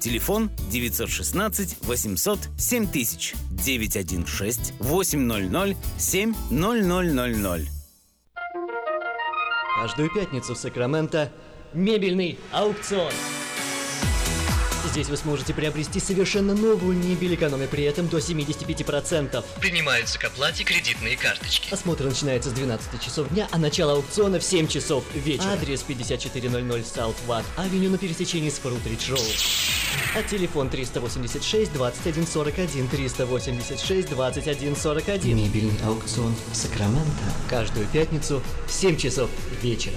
Телефон 916 800 7000, 916 800 7000. Каждую пятницу в Сакраменто мебельный аукцион. Здесь вы сможете приобрести совершенно новую мебель, экономя при этом до 75%. Принимаются к оплате кредитные карточки. Осмотр начинается с 12 часов дня, а начало аукциона в 7 часов вечера. Адрес: 5400 Саут-Ватт-Авеню на пересечении с Фрутридж-Роуд. А телефон 386-2141, 386-2141. Мебельный аукцион Сакраменто. Каждую пятницу в 7 часов вечера.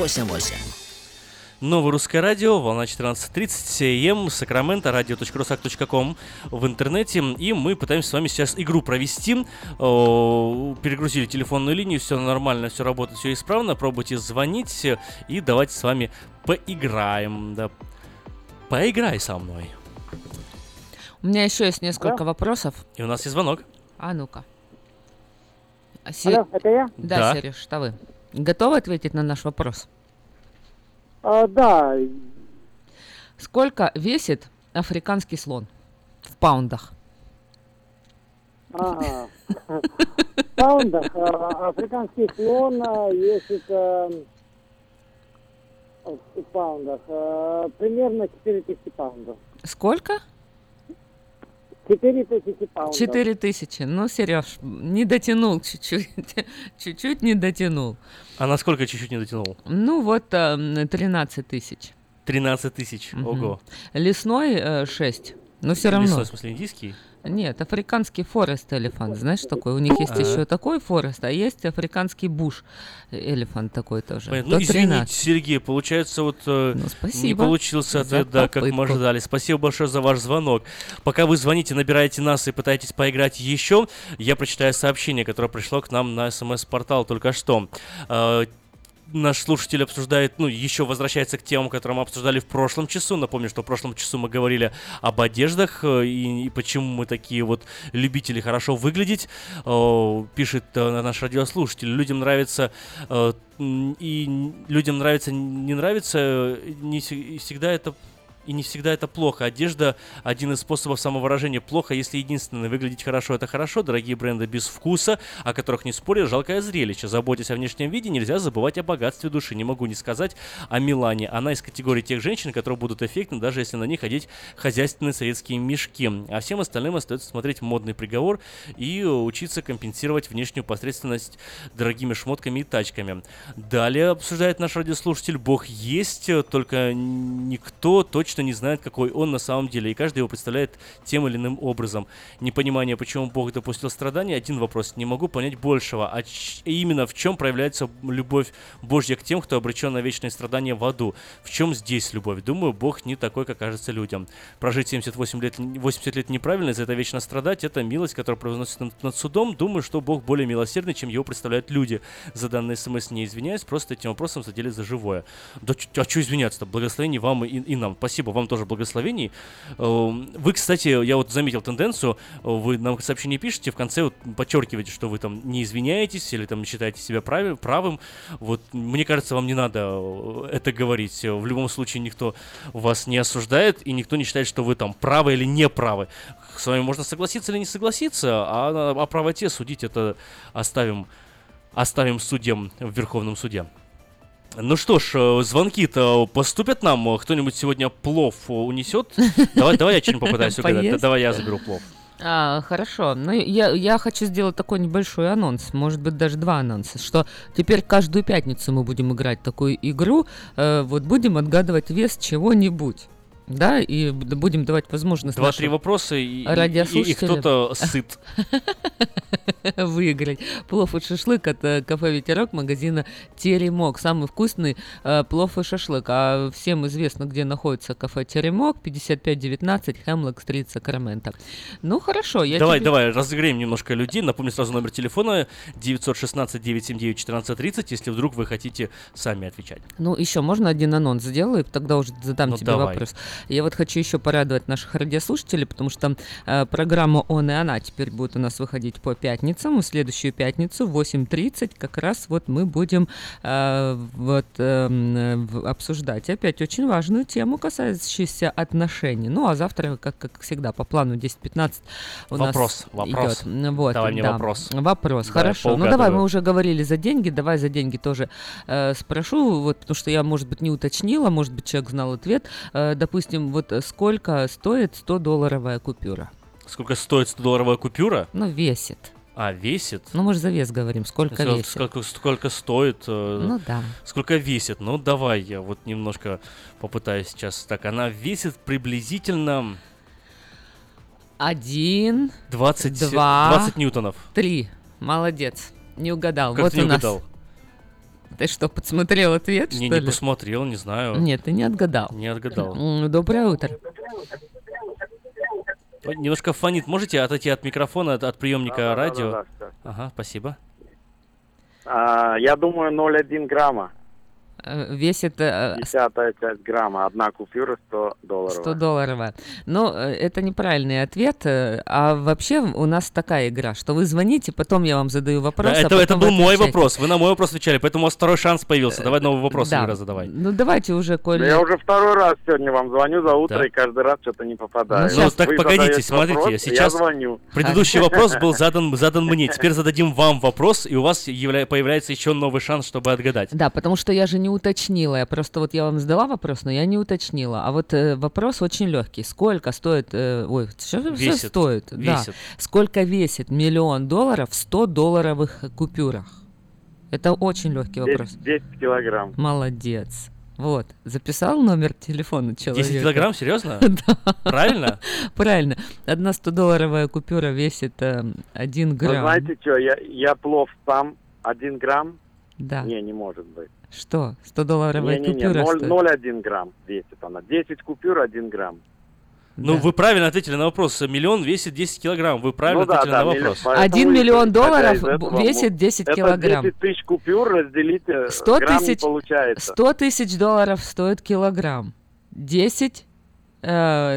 Новое русское радио, волна 14.30, AM, Сакраменто, radio.rusak.com в интернете. И мы пытаемся с вами сейчас игру провести. Перегрузили телефонную линию, все нормально, все работает, все исправно. Пробуйте звонить и давайте с вами поиграем. Да. Поиграй со мной. У меня еще есть несколько вопросов. И у нас есть звонок. А ну-ка. Алло, это я? Да, Сереж, что вы? Готовы ответить на наш вопрос? Да. Сколько весит африканский слон в паундах? Ага. В паундах африканский слон весит в паундах примерно 4000 паундов. Сколько? 4000 паундов. 4000. Ну, Сереж, не дотянул чуть-чуть. Чуть-чуть не дотянул. А насколько чуть-чуть не дотянул? Ну, вот 13 тысяч. 13 тысяч, ого. Лесной 6. Но все равно. Лесной, в смысле, индийский? Нет, африканский форест элефант, знаешь, такой. У них есть еще такой форест, а есть африканский буш элефант такой тоже. Ну, извините, Сергей, получается, вот не получился ответ, да, как мы ожидали. Спасибо большое за ваш звонок. Пока вы звоните, набираете нас и пытаетесь поиграть еще, я прочитаю сообщение, которое пришло к нам на СМС-портал только что. Наш слушатель обсуждает, ну, еще возвращается к темам, которые мы обсуждали в прошлом часу. Напомню, что в прошлом часу мы говорили об одеждах и почему мы такие вот любители хорошо выглядеть. Пишет наш радиослушатель. Людям нравится... И людям нравится, не нравится, не всегда это плохо. Одежда – один из способов самовыражения. Плохо, если единственное, выглядеть хорошо – это хорошо. Дорогие бренды без вкуса, о которых не спорят, жалкое зрелище. Заботясь о внешнем виде, нельзя забывать о богатстве души. Не могу не сказать о Милане. Она из категории тех женщин, которые будут эффектны, даже если на них одеть хозяйственные советские мешки. А всем остальным остается смотреть модный приговор и учиться компенсировать внешнюю посредственность дорогими шмотками и тачками. Далее обсуждает наш радиослушатель. Бог есть, только никто точно не знает, какой он на самом деле, и каждый его представляет тем или иным образом. Непонимание, почему Бог допустил страдания, один вопрос. Не могу понять большего. А именно в чем проявляется любовь Божья к тем, кто обречен на вечные страдания в аду? В чем здесь любовь? Думаю, Бог не такой, как кажется людям. Прожить 80 лет неправильно, за это вечно страдать, это милость, которая произносит над судом. Думаю, что Бог более милосердный, чем его представляют люди. За данный смс не извиняюсь, просто этим вопросом задели за живое. Да а что извиняться-то? Благословений вам и нам. Спасибо вам тоже, благословений. Вы, кстати, я вот заметил тенденцию, вы нам сообщение пишете, в конце вот подчеркиваете, что вы там не извиняетесь или там считаете себя правым. Вот, мне кажется, вам не надо это говорить. В любом случае, никто вас не осуждает и никто не считает, что вы там правы или не правы. С вами можно согласиться или не согласиться, а о правоте судить это оставим судьям в Верховном суде. Ну что ж, звонки-то поступят нам. Кто-нибудь сегодня плов унесет? Давай я что-нибудь попытаюсь угадать. Давай я заберу плов. Хорошо. Ну, я хочу сделать такой небольшой анонс, может быть, даже два анонса, что теперь каждую пятницу мы будем играть такую игру, вот будем отгадывать вес чего-нибудь. Да, и будем давать возможность. 2-3 вопроса, и кто-то сыт. Выиграть. Плов и шашлык от кафе «Ветерок» магазина «Теремок». Самый вкусный плов и шашлык. А всем известно, где находится кафе «Теремок», 5519 Хемлок-стрит, Сакраменто. Ну, хорошо. Давай, разогреем немножко людей. Напомню сразу номер телефона 916-979-1430, если вдруг вы хотите сами отвечать. Ну, еще можно один анонс сделаю, тогда уже задам тебе вопрос. Я вот хочу еще порадовать наших радиослушателей, потому что программа «Он и она» теперь будет у нас выходить по пятницам. В следующую пятницу в 8:30 как раз вот мы будем обсуждать опять очень важную тему, касающуюся отношений. Ну, а завтра, как всегда, по плану 10:15 у нас идет. Вот, давай мне вопрос. Вопрос, да, хорошо. Ну, давай, мы уже говорили за деньги, давай за деньги тоже спрошу, вот, потому что я, может быть, не уточнила, может быть, человек знал ответ. Допустим, вот сколько стоит 100-долларовая купюра? Сколько стоит 100-долларовая купюра? Ну, весит. А, весит? Ну, мы же за вес говорим, сколько весит. Сколько стоит? Ну, да. Сколько весит? Ну, давай я вот немножко попытаюсь сейчас. Так, она весит приблизительно... 20 ньютонов. 3. Молодец. Не угадал. Как вот ты не угадал? Ты что, подсмотрел ответ, что ли? Не посмотрел, не знаю. Нет, ты не отгадал. Не отгадал. Доброе утро. Немножко фонит. Можете отойти от микрофона, от приемника радио? Да. Ага, спасибо. Я думаю, 0,1 грамма. Весит... 55 грамма, одна купюра $100. $100. Но это неправильный ответ. А вообще у нас такая игра, что вы звоните, потом я вам задаю вопрос. Да, это был мой вопрос, вы на мой вопрос отвечали, поэтому у вас второй шанс появился. Давай новый вопрос раз задавай. Ну давайте уже, Коля. Я уже второй раз сегодня вам звоню за утро, да. И каждый раз что-то не попадаю. Ну так погодите, смотрите, вопрос, сейчас предыдущий вопрос был задан мне, теперь зададим вам вопрос, и у вас появляется еще новый шанс, чтобы отгадать. Да, потому что я же не уточнила, я просто вот я вам задала вопрос, но я не уточнила, а вот вопрос очень легкий, сколько стоит, что стоит, да, сколько весит $1 миллион в 100-долларовых купюрах, это очень легкий вопрос. 10 килограмм. Молодец. Вот. Записал номер телефона человека. 10 килограмм? Серьезно? Да. Правильно? Правильно. Одна 100-долларовая купюра весит 1 грамм. Ну, знаете что, я плов сам 1 грамм? Да. Не может быть. Что? 100-долларовая купюра стоит? 0,1 грамм весит она. 10 купюр, 1 грамм. Ну, да. Вы правильно ответили на вопрос. Миллион весит 10 килограмм. Вы правильно ответили на вопрос. 1 миллион долларов весит 10 килограмм. 10 тысяч купюр разделить грамм не получается. 100 тысяч долларов стоит килограмм. 10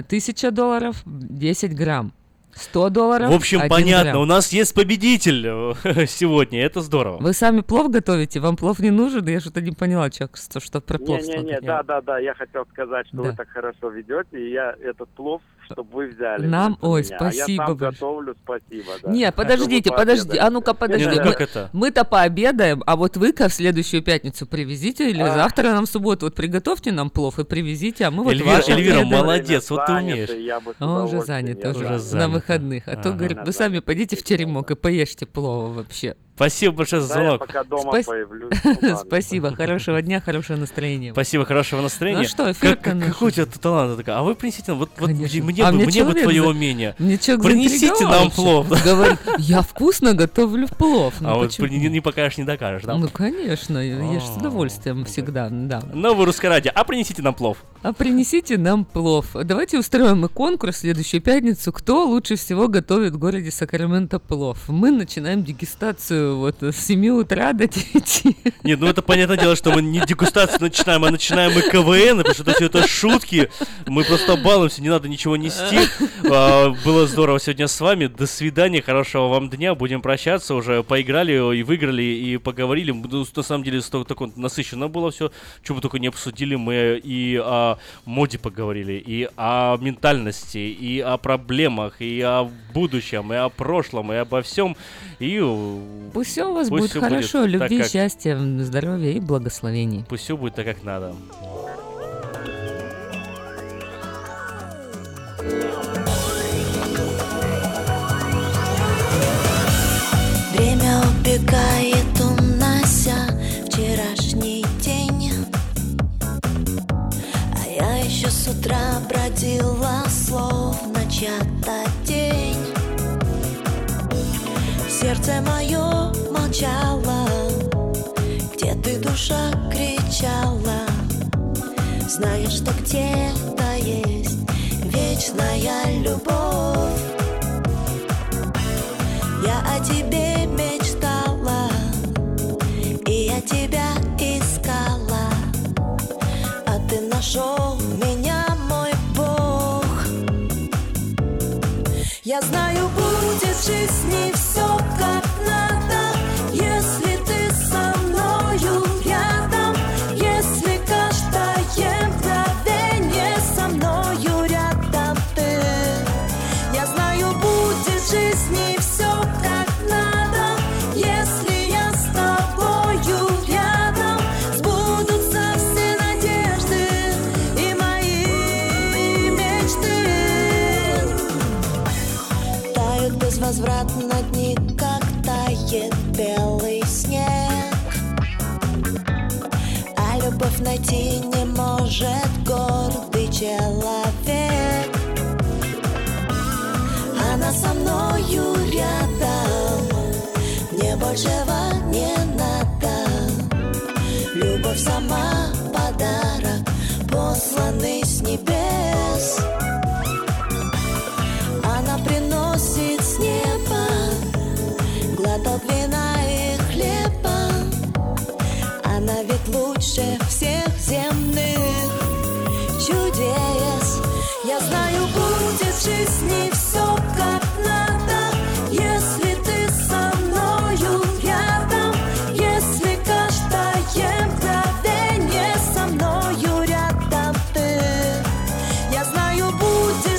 тысяч долларов 10 грамм. 100 долларов. В общем, понятно, грамм. У нас есть победитель сегодня, это здорово. Вы сами плов готовите, вам плов не нужен? Я что-то не поняла, человек, что про плов. Да, я хотел сказать, что да. Вы так хорошо ведете, и я этот плов, чтобы вы взяли. Нам, спасибо. А я сам готовлю, спасибо. Да. Нет, подождите, подожди. Не, ну как это? Мы-то пообедаем, а вот вы-ка в следующую пятницу привезите, или завтра нам в субботу, вот приготовьте нам плов и привезите, а мы вот ваш. Эльвира, молодец, вот ты умеешь. Он уже занят, на выходных. А то, говорит, вы сами пойдите в Теремок и поешьте плова вообще. Спасибо большое за звонок. Я пока дома появлюсь. Спасибо, хорошего дня, хорошего настроения. Спасибо, хорошего настроения. Ну что, эфир, конечно. Какой у тебя талант такой? А вы принесите нам, вот мне бы твое умение. Принесите нам плов. Говорит, я вкусно готовлю плов. А вот не покажешь, не докажешь, да? Ну, конечно, я же с удовольствием всегда, да. Новое русское радио, а принесите нам плов. Давайте устроим мы конкурс в следующую пятницу. Кто лучше всего готовит в городе Сакраменто плов? Мы начинаем дегустацию вот с 7 утра до 9. Нет, ну это понятное дело, что мы не дегустацию начинаем, а начинаем мы КВН, потому что все это шутки, мы просто балуемся, не надо ничего нести. Было здорово сегодня с вами, до свидания, хорошего вам дня, будем прощаться уже, поиграли и выиграли, и поговорили, на самом деле столько насыщенно было все, чего бы только не обсудили, мы и о моде поговорили, и о ментальности, и о проблемах, и о будущем, и о прошлом, и обо всем, и... Пусть все у вас будет хорошо, любви, счастья, здоровья и благословений. Пусть все будет так, как надо. Время убегает, унося вчерашний день. А я еще с утра бродила, словно чья-то тень. Сердце мое молчало, где ты, душа, кричала. Знаешь, что где-то есть вечная любовь. Я о тебе мечтала, и я тебя искала, а ты нашел меня, мой Бог. Я знаю, будет в жизни все как надо, если ты со мною рядом, если каждое мгновение со мною рядом ты. Я знаю, будет в жизни все как надо, если я с тобою рядом, сбудутся все надежды и мои мечты. Тают безвозвратно дни, как тает белый снег, а любовь найти не может гордый человек. Она со мною рядом, мне большего не надо. Любовь сама подарок, посланный с небес. Она приносит с неба глоток вина и хлеба. Она ведь лучше всех земных чудес. Я знаю, будет в жизни все как надо.